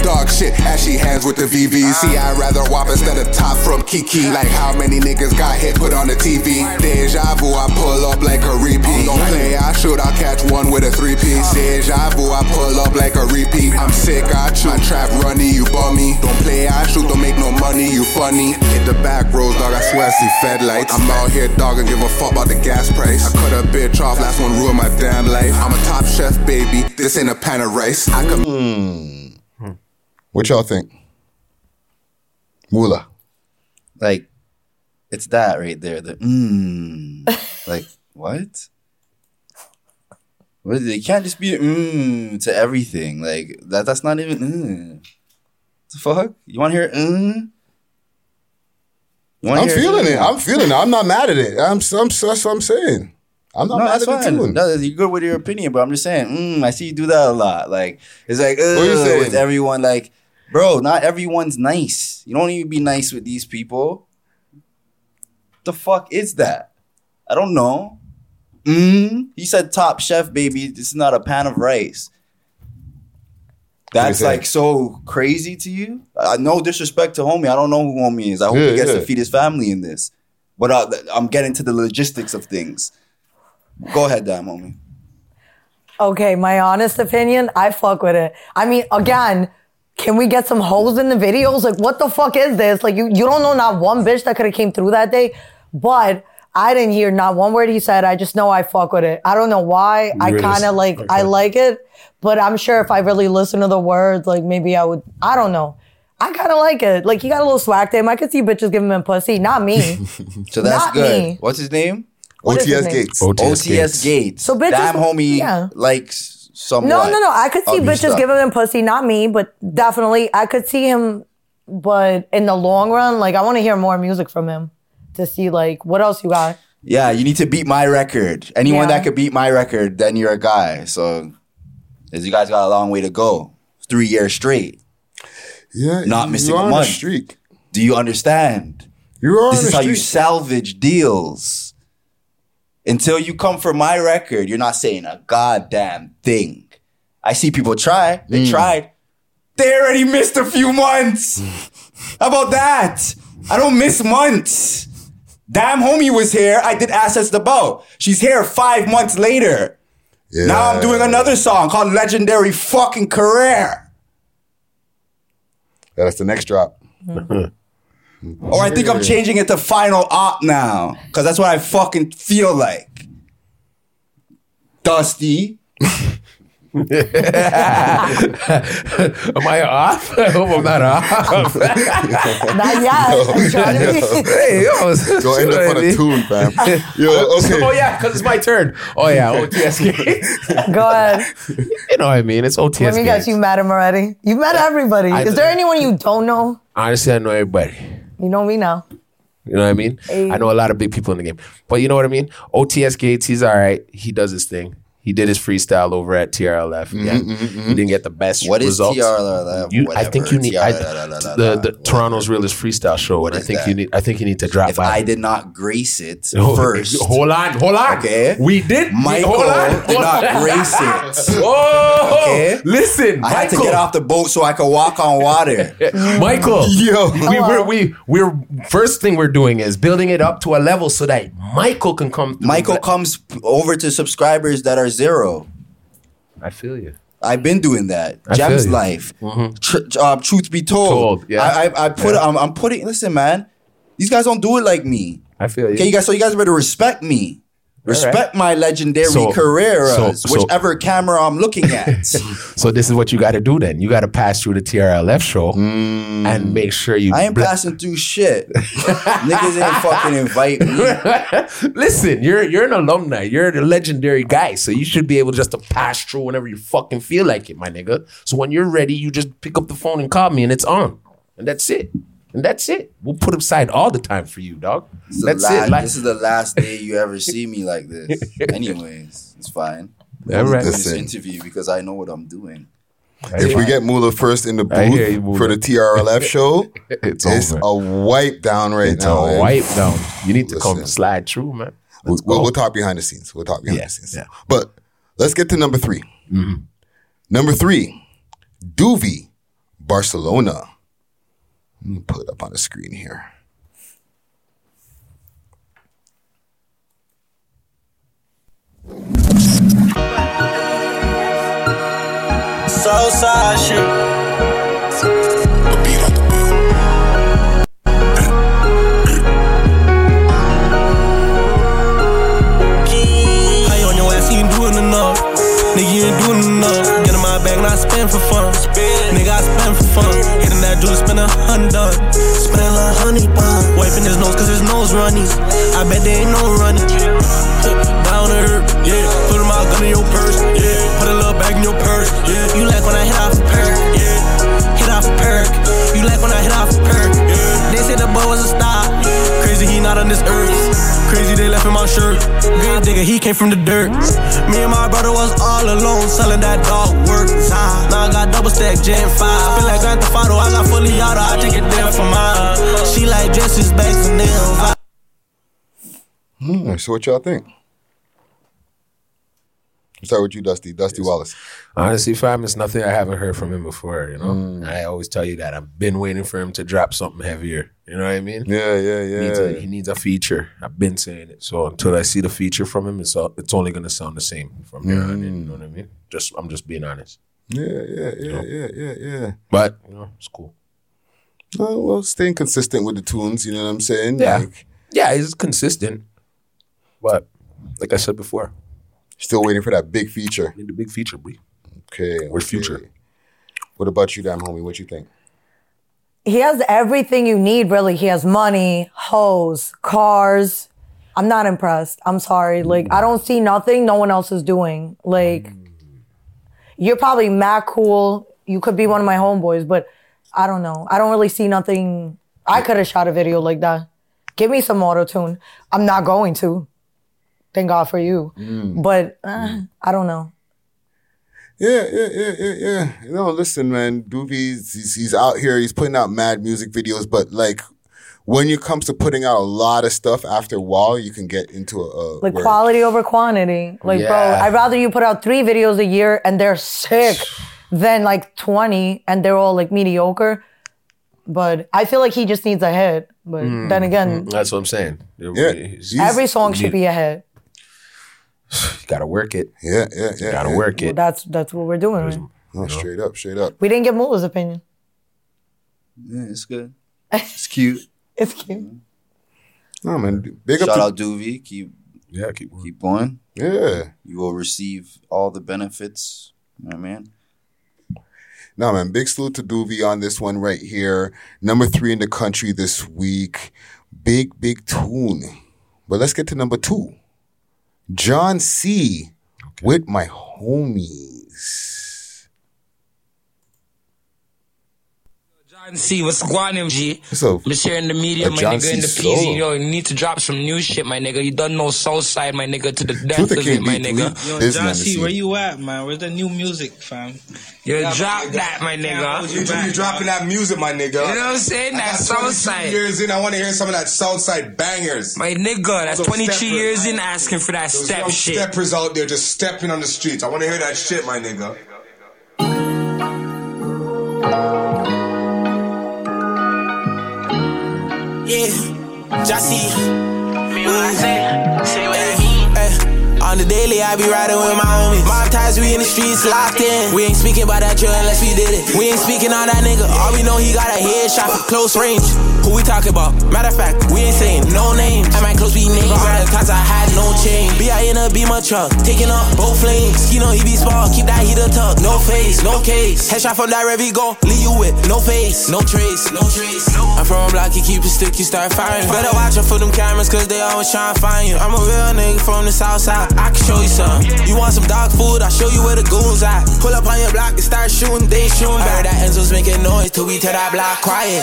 Dog shit, as she hands with the VVC. I'd rather whop instead of top from Kiki. Like how many niggas got hit put on the TV. Deja vu, I pull up like a repeat. Don't play, I shoot, I'll catch one with a 3-piece. Deja vu, I pull up like a repeat. I'm sick, I chew. My trap runny, you bummy. Don't play, I shoot, don't make no money, you funny. Hit the back roads, dog, I swear I see fed lights. I'm out here, dog, and give a fuck about the gas price. I cut a bitch off, last one ruined my damn life. I'm a top chef, baby, this ain't a pan of rice. I can... What y'all think? Moolah. Like, it's that right there. The Like, what? What is it? It can't just be to everything. Like, that's not even What the fuck? You want to hear I'm feeling it. I'm not mad at it. That's what I'm saying. I'm not mad at the tune. No, you're good with your opinion, but I'm just saying, I see you do that a lot. Like, it's like, with everyone, like, bro, not everyone's nice. You don't even be nice with these people. The fuck is that? I don't know. He said top chef, baby. This is not a pan of rice. That's like so crazy to you? No disrespect to homie. I don't know who homie is. I hope he gets to feed his family in this. But I'm getting to the logistics of things. Go ahead, damn homie. Okay, my honest opinion, I fuck with it. I mean, again, can we get some hoes in the videos? Like, what the fuck is this? Like, you don't know not one bitch that could have came through that day, but I didn't hear not one word he said. I just know I fuck with it. I don't know why. I like it, but I'm sure if I really listen to the words, like, maybe I would, I don't know. I kind of like it. Like, he got a little slack to him. I could see bitches giving him pussy. Not me. So that's not good. Me. What's his name? OTS Gates. OTS Gates. So bitches, damn homie likes somewhat. No. I could see bitches giving him pussy, not me, but definitely I could see him. But in the long run, like, I want to hear more music from him to see, like, what else you got. Yeah, you need to beat my record. Anyone that could beat my record, then you're a guy. So, as you guys got a long way to go, 3 years straight. Yeah, not missing a month. Streak. Do you understand? You're on. This is how you salvage deals. Until you come for my record, you're not saying a goddamn thing. I see people try. They tried. They already missed a few months. How about that? I don't miss months. Damn homie was here. I did Assets the Bow. She's here 5 months later. Yeah. Now I'm doing another song called Legendary Fucking Career. That's the next drop. Or I think I'm changing it to Final Op now. Because that's what I fucking feel like. Dusty. Am I off? I hope I'm not off. Not yet. Hey, yo, go end up on a tune, fam. Yo, okay. Oh yeah, because it's my turn. Oh yeah, OTSK. Go ahead. You know what I mean? It's OTSK. We got you met him already. You met everybody. Is there anyone you don't know? Honestly, I know everybody. You know me now. You know what I mean? Hey. I know a lot of big people in the game, but you know what I mean? OTS Gates, he's all right. He does his thing. He did his freestyle over at TRLF. Mm-hmm, yeah. Mm-hmm. He didn't get the best results. What is TRLF? I think you need the Toronto's Realest Freestyle Show. And I think you need. I think you need to drop by. I did not grace it first. Hold on. Okay, we did. Michael did not grace it. Oh, okay? Listen, I had to get off the boat so I could walk on water. Michael, yo, we're first thing we're doing is building it up to a level so that Michael can come. Michael comes over to subscribers that are zero. I feel you. I've been doing that. Gem's life. Mm-hmm. Truth be told. Yeah. I'm putting, listen, man, these guys don't do it like me. I feel you. Okay, you guys, so you guys better respect me. Respect my legendary careers, whichever camera I'm looking at. So this is what you got to do then. You got to pass through the TRLF show and make sure you... I ain't passing through shit. Niggas ain't fucking invite me. Listen, you're an alumni. You're a legendary guy. So you should be able just to pass through whenever you fucking feel like it, my nigga. So when you're ready, you just pick up the phone and call me and it's on. And that's it. And that's it. We'll put aside all the time for you, dog. That's it. This is the last day you ever see me like this. Anyways, it's fine. All right. This interview because I know what I'm doing. If we get Moolah First in the booth for the TRLF show, it's a wipe down right now. It's a wipe down. You need to come slide through, man. We'll talk behind the scenes. Yeah. But let's get to number three. Mm-hmm. Number three, Duvi, Barcelona. Let me put it up on the screen here. Southside shit. Hey, on your ass, you ain't doing enough. Nigga, you ain't doing enough. Get in my bag and I spend for fun. Nigga, I spend for fun. Hitting that dude, spend $100. Spend a little honey bun. Wiping his nose, cause his nose runnies. I bet they ain't no running. Down to earth, yeah. Put a mouth gun in your purse, yeah. Put a little bag in your purse, yeah. You like when I hit off a perk, yeah. Hit off a perk. You like when I hit off a perk, yeah. They said the boy was a star. Crazy, he not on this earth. Crazy, they left in my shirt. Good nigga, he came from the dirt. Me and my brother was all alone, selling that dog work. Now I got double stack Gen 5. I feel like Grand Theft Auto. I got fully auto. I take it down for mine. She like dresses, bangs, and nails. So what y'all think? Start with you, Dusty. Dusty Wallace. Honestly, fam, it's nothing I haven't heard from him before, you know? I always tell you that. I've been waiting for him to drop something heavier. You know what I mean? Yeah. He needs a feature. I've been saying it. So until I see the feature from him, it's only going to sound the same from here on in. You know what I mean? I'm just being honest. Yeah. But, you know, it's cool. Well, staying consistent with the tunes, you know what I'm saying? Yeah. Yeah, it's consistent. But, like I said before, still waiting for that big feature. Need the big feature, B. Okay. Or future. What about you, damn homie? What you think? He has everything you need, really. He has money, hoes, cars. I'm not impressed. I'm sorry. Like, I don't see nothing no one else is doing. Like, you're probably mad cool. You could be one of my homeboys, but I don't know. I don't really see nothing. I could have shot a video like that. Give me some auto-tune. I'm not going to. Thank God for you. But I don't know. Yeah. You know, listen, man, Doobie's, he's out here. He's putting out mad music videos. But, like, when it comes to putting out a lot of stuff, after a while, you can get into a like, word. Quality over quantity. Like, bro, I'd rather you put out 3 videos a year and they're sick than like 20 and they're all like mediocre. But I feel like he just needs a hit. But then again, that's what I'm saying. Every song should be a hit. You gotta work it. Yeah. Gotta work it. Well, that's what we're doing. Right? No, straight up. We didn't get Moolah's opinion. Yeah, it's good. It's cute. It's cute. No man, big shout out Doovie. Keep on. Yeah, you will receive all the benefits. You know what I mean? No, man, big salute to Doovie on this one right here. Number 3 in the country this week. Big tune. But let's get to number 2. John C. Okay. With My Homies. John C, what's going on, G? I'm sharing the media, my John nigga, C in the PZ. Yo, you need to drop some new shit, my nigga. You done no Southside, my nigga, to the death of it, my nigga. Yo, John C, where you at, man? Where's the new music, fam? Yo, drop that, my nigga. You dropping that music, my nigga. You know what I'm saying? That Southside. 22 years in, I want to hear some of that Southside bangers. My nigga, that's 22 years in asking for that step shit. Those steppers out there just stepping on the streets. I want to hear that shit, my nigga. Yeah, Jossie. Feel what I say what I mean. On the daily, I be riding with my homies. Mob ties, we in the streets locked in. We ain't speaking about that drill unless we did it. We ain't speaking on that nigga. All we know, he got a headshot from close range. Who we talking about? Matter of fact, we ain't saying no names. At my close, we names. All the times I had no change. B.I. in a beamer truck, taking up both lanes. You know he be small, keep that heater tucked. No face, no case. Headshot from that rev, he gon' leave you with no face, no trace. I'm from a block, you keep it stick, you start firing. Better watch out for them cameras, cause they always tryna find you. I'm a real nigga from the south side, I can show you some. You want some dog food, I'll show you where the goons at. Pull up on your block and start shooting, they ain't shooting back. I heard that Enzo's making noise till we tell that block quiet.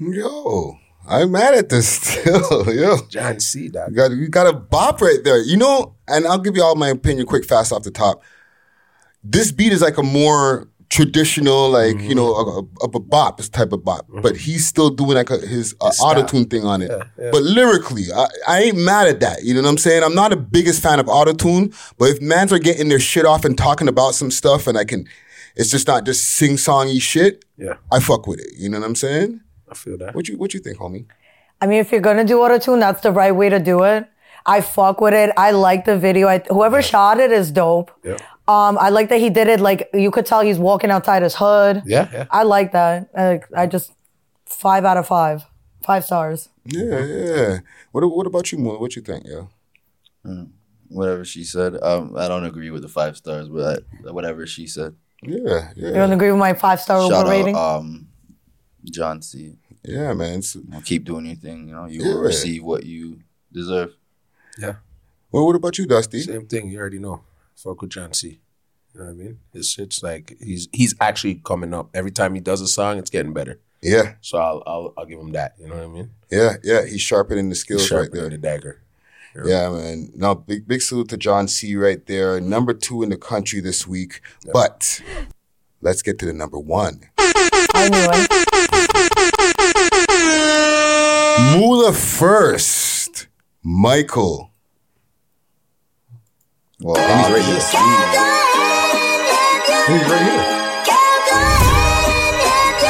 Yo, I'm mad at this still, yo. John C, dog. You got a bop right there. You know, and I'll give you all my opinion quick, fast off the top. This beat is like a more traditional, like, you know, a bop, this type of bop. But he's still doing like his auto-tune thing on it. Yeah. But lyrically, I ain't mad at that. You know what I'm saying? I'm not the biggest fan of auto-tune, but if mans are getting their shit off and talking about some stuff and it's just not just sing-songy shit, yeah, I fuck with it. You know what I'm saying? I feel that. What you think, homie? I mean, if you're gonna do auto-tune, that's the right way to do it. I fuck with it. I like the video. Whoever shot it is dope. Yeah. I like that he did it. Like, you could tell he's walking outside his hood. Yeah. I like that. I just 5 out of 5. 5 stars. Yeah. What about you, Moolah? What you think, yo? Whatever she said. I don't agree with the 5 stars, but whatever she said. Yeah. You don't agree with my 5-star overrating? Shout out, John C. Yeah, man. Keep doing your thing. You know, you will receive what you deserve. Yeah. Well, what about you, Dusty? Same thing. You already know. Fuck with John C. You know what I mean? His shit's like he's actually coming up. Every time he does a song, it's getting better. Yeah. So I'll give him that. You know what I mean? Yeah. He's sharpening the skills right there. Sharpening the dagger. Yeah, man. No, big salute to John C. right there. Number 2 in the country this week. Yeah. But let's get to the number 1. I knew it. Moolah First. Michael. Well, he's right here. He's right here.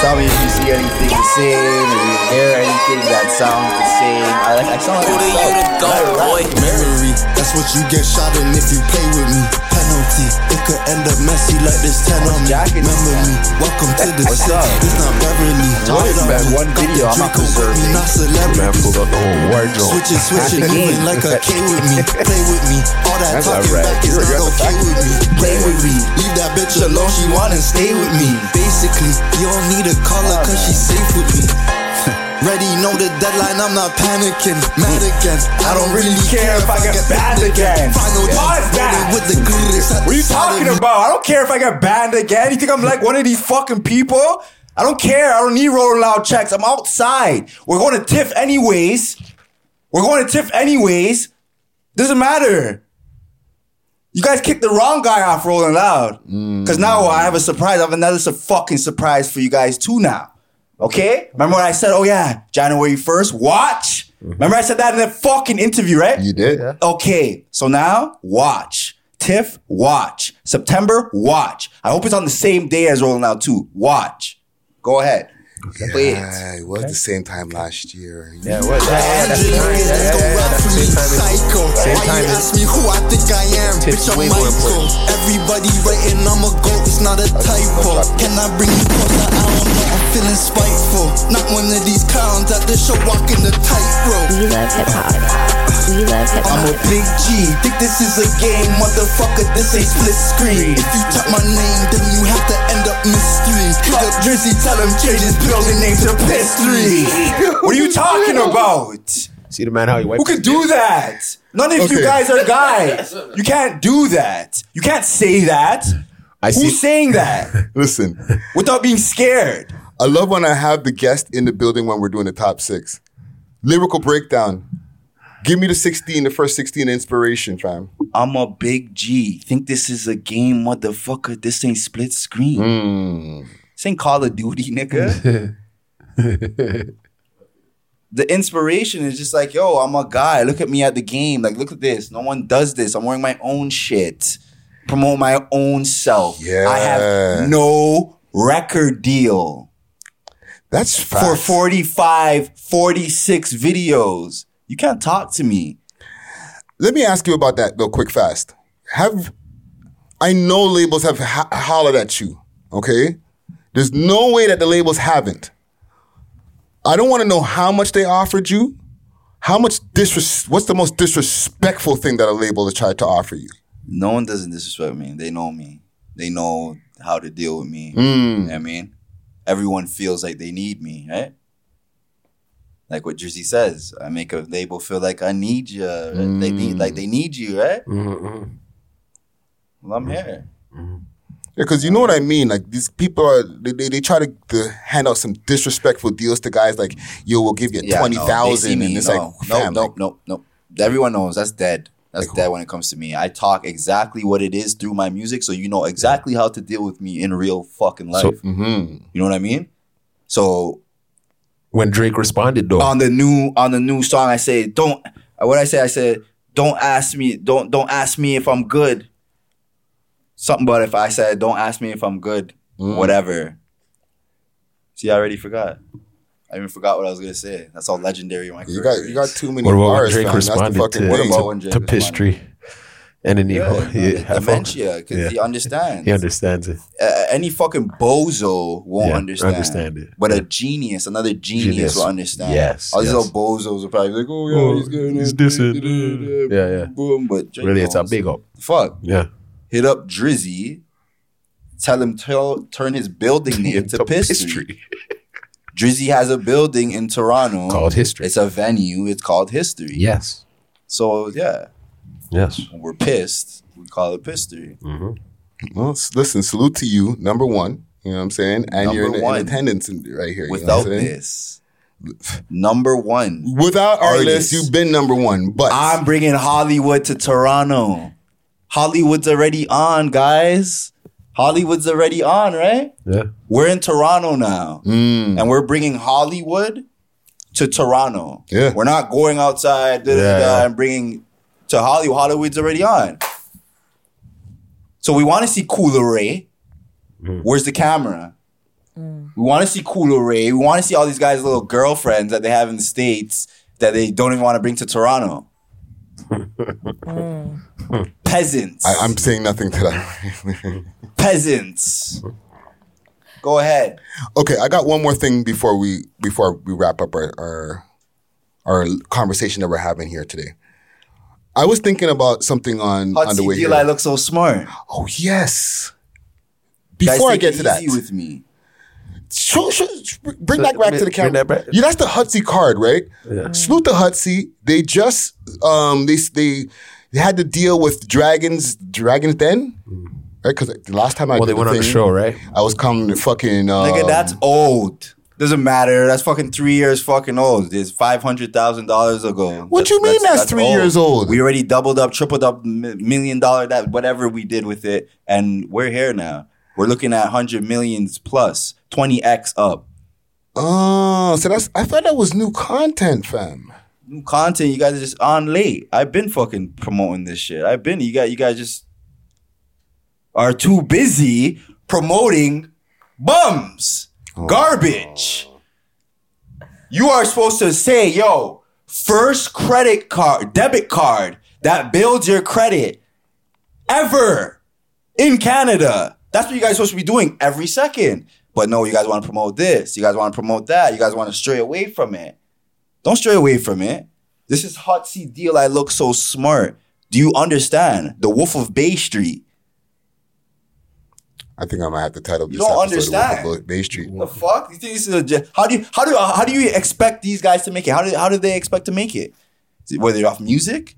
Tell me if you see anything the same, if you hear anything that sounds the same. I sound like a memory. That's what you get shot in if you play with me. Penalty, it could end up messy like this 10 on me. Remember me, welcome to the city. It's not Beverly. One video, I'm not deserving. Man, pulled up the whole wardrobe. Switch it, moving like a K with me. Play with me, all that talking back is not okay with me. Play with me, leave that bitch alone, she wanna stay with me. Basically, you don't need a caller cause she's safe with me. Ready, know the deadline, I'm not panicking. Mad again, I don't really care if I get banned again. What's that? What are you talking about? I don't care if I get banned again. You think I'm like one of these fucking people? I don't care. I don't need Rolling Loud checks. I'm outside. We're going to TIFF anyways. Doesn't matter. You guys kicked the wrong guy off Rolling Loud. Because now I have a surprise. I have another fucking surprise for you guys too now. Okay? Remember when I said, oh yeah, January 1st, watch. Remember I said that in that fucking interview, right? You did. Yeah. Okay, so now watch. TIFF, watch. September, watch. I hope it's on the same day as Rolling Loud 2. Watch. Go ahead. Yeah, it was the same time last year. Yeah, it was. Same time. Ask me who I think I am. Bitch, I'm Michael. Everybody writing, I'm a goat. It's not a typo. Can I bring you closer? I don't know. I'm feeling spiteful. Not one of these clowns at the show walking the tightrope. We love hip hop. We love hip hop. I'm a big G. Think this is a game, motherfucker? This ain't split screen. If you type my name, then you have to end up mystery. Hit up Drizzy, tell him change his building name to Piss 3. What are you talking about? See the man how he wipes. Who could do that? None of you guys are guys. You can't do that. You can't say that. Who's saying that? Listen. Without being scared. I love when I have the guest in the building when we're doing the top six. Lyrical breakdown. Give me the 16, the first 16 inspiration, fam. I'm a big G. Think this is a game, motherfucker. This ain't split screen. This ain't Call of Duty, nigga. The inspiration is just like, yo, I'm a guy. Look at me at the game. Like, look at this. No one does this. I'm wearing my own shit. Promote my own self. Yeah. I have no record deal. That's fast. For 45, 46 videos. You can't talk to me. Let me ask you about that, though, quick, fast. I know labels have hollered at you, okay? There's no way that the labels haven't. I don't want to know how much they offered you. What's the most disrespectful thing that a label has tried to offer you? No one doesn't disrespect me. They know me. They know how to deal with me. You know what I mean? Everyone feels like they need me, right? Like what Drizzy says. I make a label feel like I need you. Right? They need you, right? Well, I'm here. Yeah, because you know what I mean. Like, these people are, they try to hand out some disrespectful deals to guys like, yo, we'll give you 20,000. And it's no. Everyone knows that's dead. That's like, dead when it comes to me. I talk exactly what it is through my music. So you know exactly how to deal with me in real fucking life. So, you know what I mean? So when Drake responded though. On the new song, I say, don't ask me, don't ask me if I'm good. Something about if I said, don't ask me if I'm good, whatever. See, I already forgot. I even forgot what I was going to say. That's all legendary in my career. You got too many bars. Drake responded to Pistry and an ego. Yeah, dementia, because he understands. He understands it. Any fucking bozo won't understand it. But a genius, another genius will understand. Yes. All these little bozos are probably like, oh, yeah, he's good. He's dissing. Yeah, yeah. But Drake really, it's a big up. Fuck. Yeah. Hit up Drizzy, tell him to turn his building name to History. Drizzy has a building in Toronto. Called History. It's a venue. It's called History. Yes. So, yeah. Yes. When we're pissed. We call it History. Mm-hmm. Well, listen, salute to you, number one. You know what I'm saying? And number you're in attendance right here. Without this. Number one. Without our list, you've been number one. But I'm bringing Hollywood to Toronto. Hollywood's already on, guys. Hollywood's already on, right? Yeah. We're in Toronto now. And we're bringing Hollywood to Toronto. Yeah. We're not going outside and bringing to Hollywood. Hollywood's already on. So we want to see Coi Leray. Where's the camera? We want to see Coi Leray. We want to see all these guys' little girlfriends that they have in the States that they don't even want to bring to Toronto. Peasants. I'm saying nothing to that. Peasants. Go ahead. Okay, I got one more thing before we wrap up our conversation that we're having here today. I was thinking about something on the way here. Hutsy, I look so smart. Oh yes. Before I get to that, with me. Bring that back to the camera. Yeah, that's the Hutsy card, right? Yeah. Salute to Hutsy. They just they had to deal with Dragons Den, right? Because the last time they went on the show, right? I was coming to fucking nigga. That's old. Doesn't matter. That's fucking 3 years fucking old. It's $500,000 ago. What you mean that's 3 years old? We already doubled up, tripled up, $1 million. That whatever we did with it, and we're here now. We're looking at 100 million plus, 20x up. Oh, so I thought that was new content, fam. New content, you guys are just on late. I've been fucking promoting this shit. You guys just are too busy promoting bums, garbage. You are supposed to say, yo, first credit card, debit card that builds your credit ever in Canada. That's what you guys are supposed to be doing every second. But no, you guys want to promote this. You guys want to promote that. You guys want to stray away from it. Don't stray away from it. This is Hutsy deal. I look so smart. Do you understand? The Wolf of Bay Street. I think I'm gonna have to title this. You don't understand. The Wolf of Bay Street. The fuck? You think this is a, how do you expect these guys to make it? How do they expect to make it? Were they off music?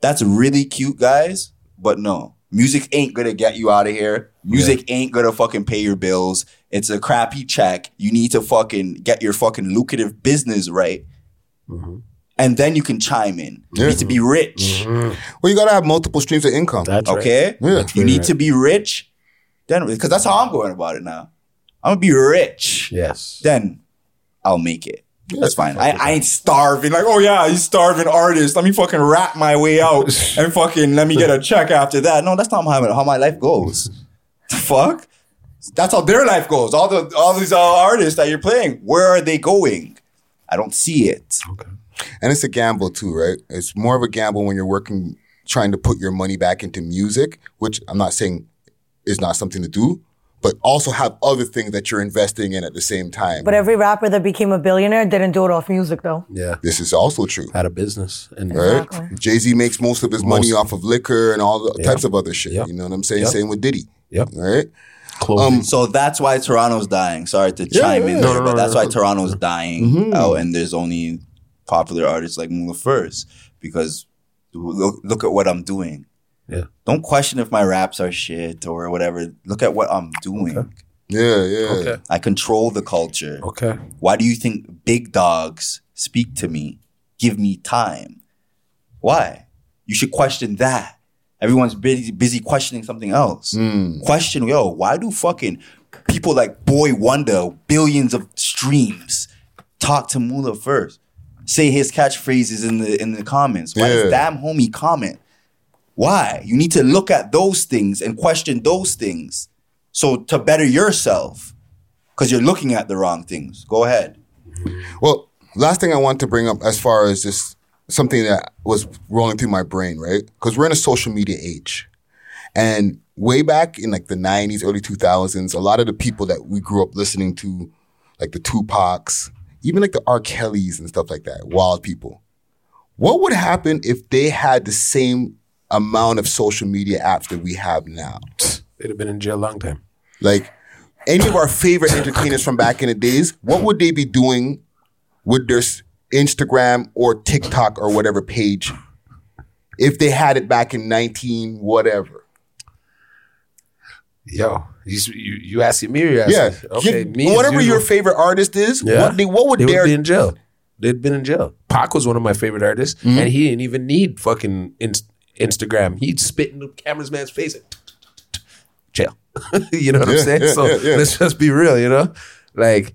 That's really cute, guys. But no, music ain't gonna get you out of here. Music ain't gonna fucking pay your bills. It's a crappy check. You need to fucking get your fucking lucrative business right. Mm-hmm. And then you can chime in. You need to be rich. Mm-hmm. Well, you got to have multiple streams of income. That's okay? Right. Yeah. You need to be rich. Then, because that's how I'm going about it now. I'm going to be rich. Yes. Then I'll make it. Yeah, that's fine. I ain't starving. Like, oh, yeah, he's starving artist. Let me fucking rap my way out and fucking let me get a check after that. No, that's not how my life goes. Fuck? That's how their life goes. All these artists that you're playing, where are they going? I don't see it. Okay. And it's a gamble too, right? It's more of a gamble when you're working, trying to put your money back into music, which I'm not saying is not something to do, but also have other things that you're investing in at the same time. But every rapper that became a billionaire didn't do it off music, though. Yeah. This is also true. Out of business. And right? Exactly. Jay-Z makes most of his money off of liquor and all the types of other shit. Yep. You know what I'm saying? Yep. Same with Diddy. Yep. Right? So that's why Toronto's dying. Sorry to chime in there, but that's why Toronto's dying out and there's only popular artists like Moolah First, because look at what I'm doing. Yeah. Don't question if my raps are shit or whatever. Look at what I'm doing. Okay. Yeah. Okay. I control the culture. Okay. Why do you think big dogs speak to me, give me time? Why? You should question that. Everyone's busy questioning something else. Question, yo, why do fucking people like Boy Wonder, billions of streams, talk to Moolah First? Say his catchphrases in the comments. Why does damn homie comment? Why? You need to look at those things and question those things. So to better yourself, because you're looking at the wrong things. Go ahead. Well, last thing I want to bring up as far as just something that was rolling through my brain, right? Because we're in a social media age. And way back in like the 90s, early 2000s, a lot of the people that we grew up listening to, like the Tupacs, even like the R. Kellys and stuff like that, wild people. What would happen if they had the same amount of social media apps that we have now? They'd have been in jail a long time. Like any of our favorite entertainers from back in the days, what would they be doing with their Instagram or TikTok or whatever page if they had it back in 19 whatever? Yo, you asking me? Or you're asking, yeah. Okay, me. Whatever your favorite artist is, what would they would be in jail? They'd been in jail. Pac was one of my favorite artists, and he didn't even need fucking Instagram. He'd spit in the camera's man's face and jail. You know what I'm saying? So let's just be real, you know? Like,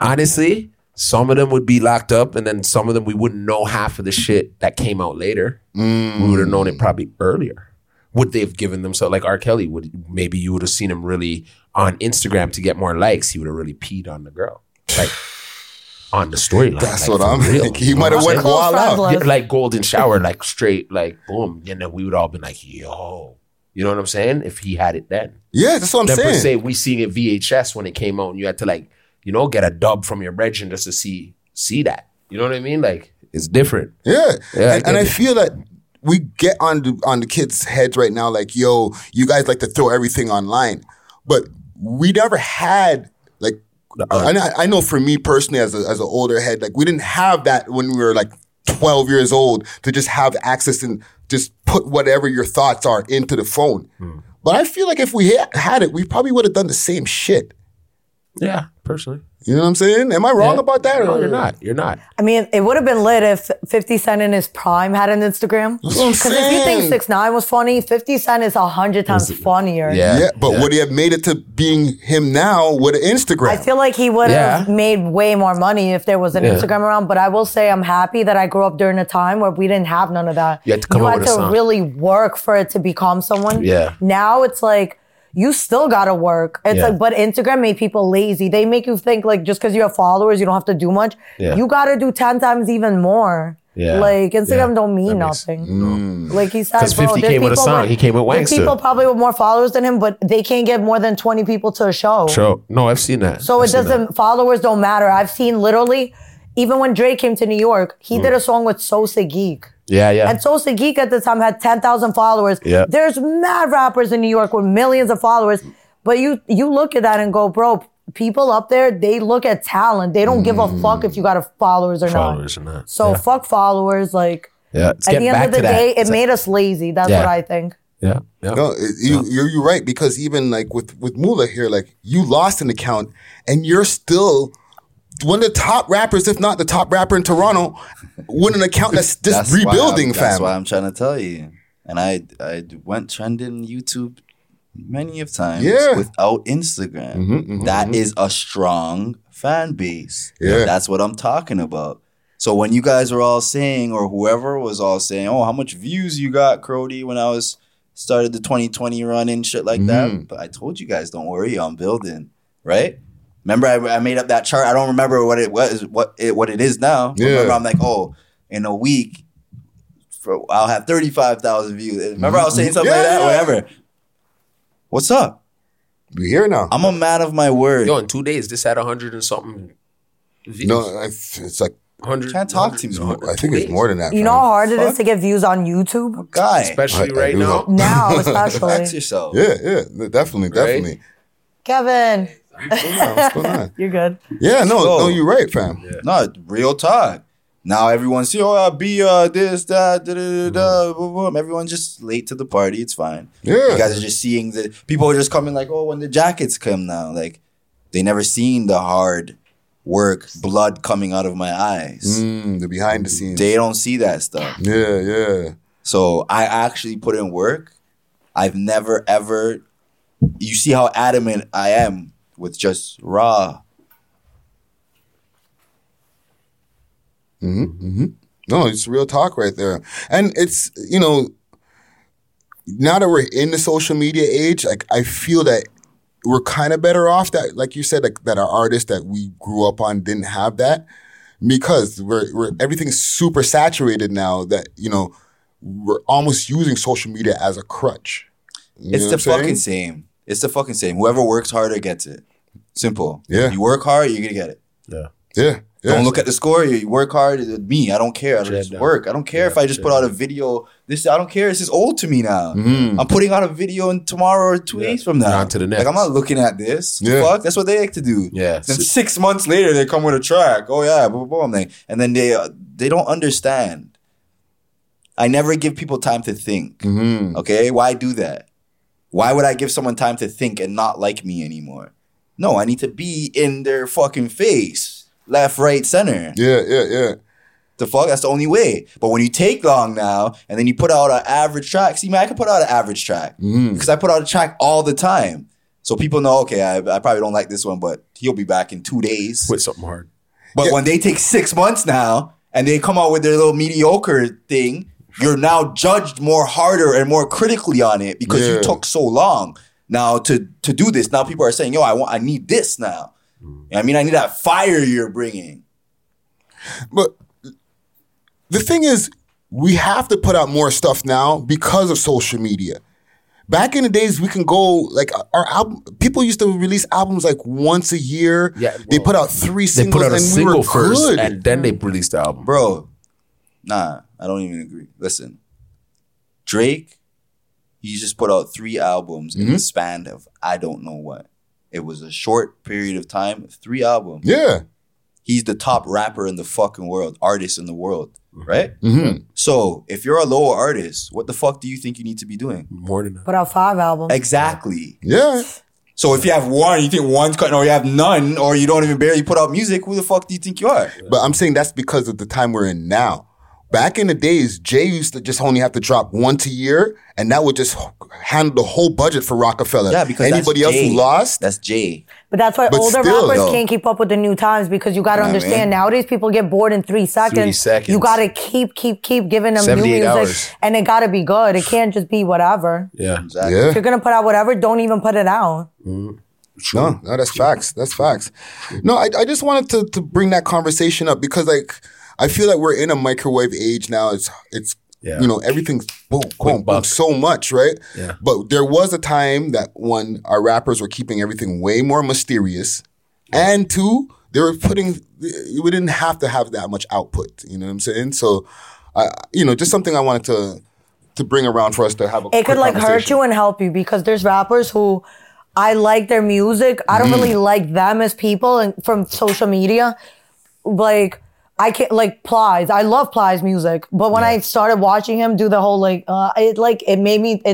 honestly, some of them would be locked up, and then some of them we wouldn't know half of the shit that came out later. We would have known it probably earlier. Would they have given themselves, like R. Kelly, maybe you would have seen him really on Instagram to get more likes. He would have really peed on the girl. Like, on the storyline. That's like, what I'm thinking. He might have went all out. Yeah, like golden shower, like straight, like boom. And then we would all been like, yo. You know what I'm saying? If he had it then. Yeah, that's what I'm saying. Per se, we seen it VHS when it came out and you had to like, you know, get a dub from your brethren just to see that. You know what I mean? Like, it's different. Yeah and I feel that we get on the kids' heads right now, like, yo, you guys like to throw everything online. But we never had, like, I know for me personally as an older head, like, we didn't have that when we were, like, 12 years old to just have access and just put whatever your thoughts are into the phone. But I feel like if we had it, we probably would have done the same shit. Yeah. personally. You know what I'm saying? Am I wrong about that? No, you're not. You're not. I mean, it would have been lit if 50 Cent in his prime had an Instagram. That's what I'm saying. Because if you think 6ix9ine was funny, 50 Cent is 100 times funnier. Yeah, but would he have made it to being him now with an Instagram? I feel like he would have made way more money if there was an Instagram around. But I will say I'm happy that I grew up during a time where we didn't have none of that. You had to come up with a song. Really work for it to become someone. Yeah. Now it's like, you still gotta work. It's like, but Instagram made people lazy. They make you think like just because you have followers, you don't have to do much. Yeah. You gotta do 10 times even more. Yeah. Like Instagram don't mean nothing. Like he said, because 50 came with a song. He came with Wangster. There's people probably with more followers than him, but they can't get more than 20 people to a show. True. No, I've seen that. So followers don't matter. I've seen literally, even when Drake came to New York, he did a song with Sosa Geek. Yeah, yeah. And Sosa Geek at the time had 10,000 followers. Yeah. There's mad rappers in New York with millions of followers. But you look at that and go, bro, people up there, they look at talent. They don't give a fuck if you got followers or not. Followers or not. So fuck followers. Like, at the end of the day, it made us lazy. That's what I think. Yeah. No, you're right. Because even like with Moolah here, like you lost an account and you're still one of the top rappers, if not the top rapper in Toronto, with an account that's just rebuilding, fam. That's why I'm trying to tell you. And I went trending YouTube many of times without Instagram. That is a strong fan base. Yeah. That's what I'm talking about. So when you guys were all saying, or whoever was all saying, oh, how much views you got, Crody, when I was started the 2020 run and shit like that. But I told you guys, don't worry, I'm building, right? Remember, I made up that chart. I don't remember what it was, what it is now. Yeah. Remember, I'm like, oh, in a week, I'll have 35,000 views. Remember, I was saying something like that, whatever. What's up? We're here now. I'm a man of my word. Yo, in 2 days, this had 100 and something views. No, it's like 100. Can't talk to me. I think it's more than that. You know how hard it is to get views on YouTube, guy. Especially right now. Now, especially. Relax yourself. Yeah, definitely. Kevin. What's going on? You're good. Yeah, no, you're right, fam. Yeah. No, real talk. Now everyone's see, this, that, da, da, da, boom, boom. Everyone's just late to the party. It's fine. Yeah. You guys are just seeing the people are just coming like, oh, when the jackets come now. Like, they never seen the hard work, blood coming out of my eyes. The behind the scenes. They don't see that stuff. Yeah. So I actually put in work. I've never ever, you see how adamant I am with just raw. No, it's real talk right there. And it's, you know, now that we're in the social media age, like I feel that we're kind of better off that, like you said, like that our artists that we grew up on didn't have that, because we're everything's super saturated now that, you know, we're almost using social media as a crutch. It's the fucking same. It's the fucking same. Whoever works harder gets it. Simple. Yeah. You work hard, you're going to get it. Yeah. Don't look at the score. You work hard. Me, I don't care. I just work. I don't care if I just put out a video. This, I don't care. This is old to me now. I'm putting out a video in tomorrow or 2 days from now. On to the next. Like, I'm not looking at this. Fuck, that's what they like to do. Yeah. Then 6 months later, they come with a track. Oh, yeah. Blah, blah, blah. And then they don't understand. I never give people time to think. Okay? Why do that? Why would I give someone time to think and not like me anymore? No, I need to be in their fucking face. Left, right, center. Yeah. The fuck? That's the only way. But when you take long now and then you put out an average track. See, man, I can put out an average track because I put out a track all the time. So people know, okay, I probably don't like this one, but he'll be back in 2 days. With something hard. But when they take 6 months now and they come out with their little mediocre thing, you're now judged more harder and more critically on it because you took so long now to do this. Now people are saying, yo, I need this now. I mean, I need that fire you're bringing. But the thing is, we have to put out more stuff now because of social media. Back in the days, we can go, like, our album, people used to release albums like once a year. Yeah, well, they put out 3 singles and we were good. They put out a single first and then they released the album. Bro, nah. I don't even agree. Listen, Drake, he just put out 3 albums in the span of I don't know what. It was a short period of time, 3 albums. Yeah. He's the top rapper in the fucking world, artist in the world, right? So if you're a lower artist, what the fuck do you think you need to be doing? More than that. Put out 5 albums. Exactly. Yeah. So if you have one, you think one's cutting, or you have none, or you don't even barely put out music, who the fuck do you think you are? But I'm saying that's because of the time we're in now. Back in the days, Jay used to just only have to drop once a year, and that would just handle the whole budget for Rockefeller. Yeah, because anybody else who lost, that's Jay. But that's why older rappers can't keep up with the new times, because you got to understand, nowadays people get bored in 3 seconds. 3 seconds. You got to keep giving them new music, and it got to be good. It can't just be whatever. Yeah, exactly. Yeah. If you're gonna put out whatever, don't even put it out. Mm-hmm. Sure. No, that's facts. That's facts. No, I just wanted to bring that conversation up because like. I feel like we're in a microwave age now. It's you know, everything's boom, boom, boom, so much, right? Yeah. But there was a time that, one, our rappers were keeping everything way more mysterious. Yeah. And two, they were we didn't have to have that much output. You know what I'm saying? So, you know, just something I wanted to bring around for us to have a conversation. It could like hurt you and help you because there's rappers who... I like their music. I don't really like them as people and from social media. Like... I can't, like, Plies. I love Plies' music. But when I started watching him do the whole, it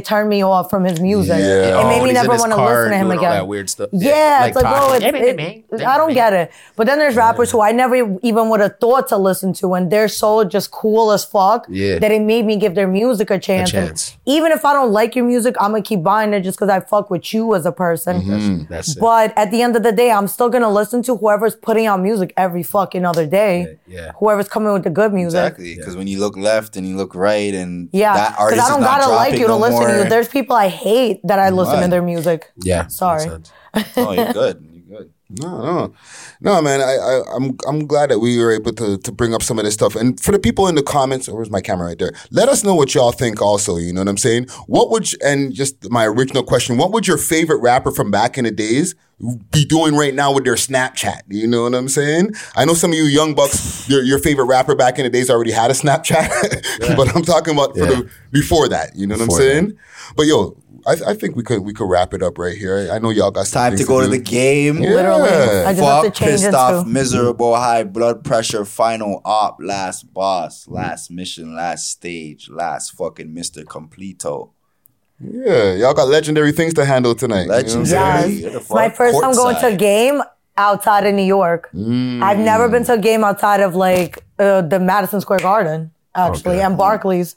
turned me off from his music. Yeah. It made me never want to listen to him again. All that weird stuff. Yeah, like, it's like, bro, I don't get it. But then there's rappers who I never even would have thought to listen to, and they're so just cool as fuck that it made me give their music a chance. Even if I don't like your music, I'm going to keep buying it just because I fuck with you as a person. Mm-hmm. That's it. But at the end of the day, I'm still going to listen to whoever's putting out music every fucking other day. Yeah. Yeah. Whoever's coming with the good music. Exactly, because when you look left and you look right and that artist is not dropping no more. Because I don't gotta like you to listen to you. There's people I hate that I listen to their music. Yeah, sorry. Oh, you're good. You're good. No, man. I'm glad that we were able to bring up some of this stuff. And for the people in the comments, where's my camera right there? Let us know what y'all think. Also, you know what I'm saying. And just my original question: what would your favorite rapper from back in the days be doing right now with their Snapchat? You know what I'm saying? I know some of you young bucks, your favorite rapper back in the days already had a Snapchat, but I'm talking about for before that. You know what I'm saying? That. But yo. I think we could wrap it up right here. I know y'all got some time to go to the game. Yeah. Literally, I just have to change pissed off, miserable, high blood pressure, final op, last boss, last mission, last stage, last fucking Mr. Completo. Yeah, y'all got legendary things to handle tonight. Legendary. You know yes. My first time going to a game outside of New York. I've never been to a game outside of like the Madison Square Garden actually and Barclays.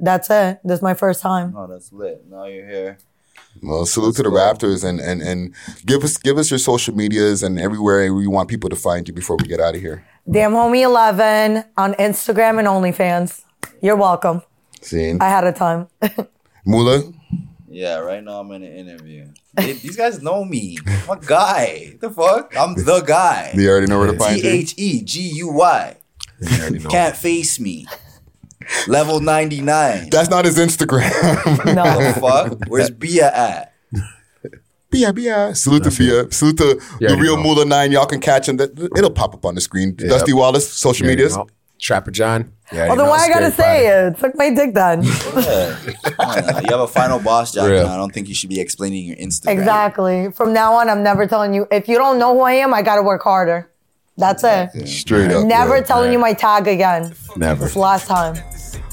That's it. This is my first time. Oh, that's lit. Now you're here. Well, salute to the Raptors and give us your social medias and everywhere we want people to find you before we get out of here. Damn Homie 11 on Instagram and OnlyFans. You're welcome. Seen. I had a time. Moolah? Yeah, right now I'm in an interview. These guys know me. I'm a guy. The fuck? I'm the guy. They already know where to find you. T-H-E-G-U-Y. They already know. Can't face me. Level 99. That's not his Instagram. No. Fuck. Where's Bia at? Bia. Salute to Bia. Salute to the real Moolah 9. Y'all can catch him. It'll pop up on the screen. Yep. Dusty Wallace, social medias. Trapper John. Then why I gotta say it? Suck my dick then. Yeah. You have a final boss job now. I don't think you should be explaining your Instagram. Exactly. From now on, I'm never telling you. If you don't know who I am, I gotta work harder. That's it. Yeah. Straight up. Never telling you my tag again. Never. It's the last time.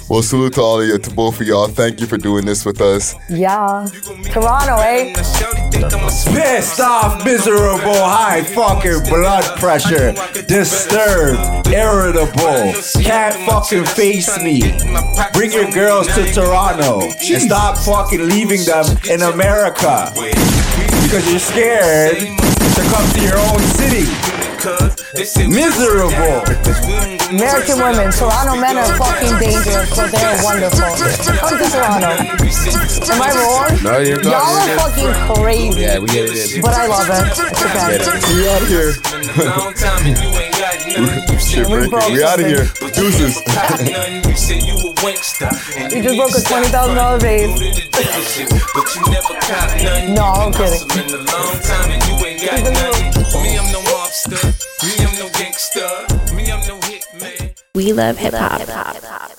Well, salute to all of you, to both of y'all. Thank you for doing this with us. Yeah. Toronto, eh? Pissed off, miserable, high fucking blood pressure, disturbed, irritable, can't fucking face me. Bring your girls to Toronto and stop fucking leaving them in America because you're scared to come to your own city. Miserable. American women, Toronto men are fucking dangerous, but they are wonderful. Come to Toronto. Am I wrong? No, you're not. Y'all are fucking crazy. Yeah, we get it. But I love it. It's okay. We out here. We out of here. Deuces. You just broke a $20,000 raise. No, I'm kidding. Me, I'm no gangster. Me, I'm no hitman. We love hip hop.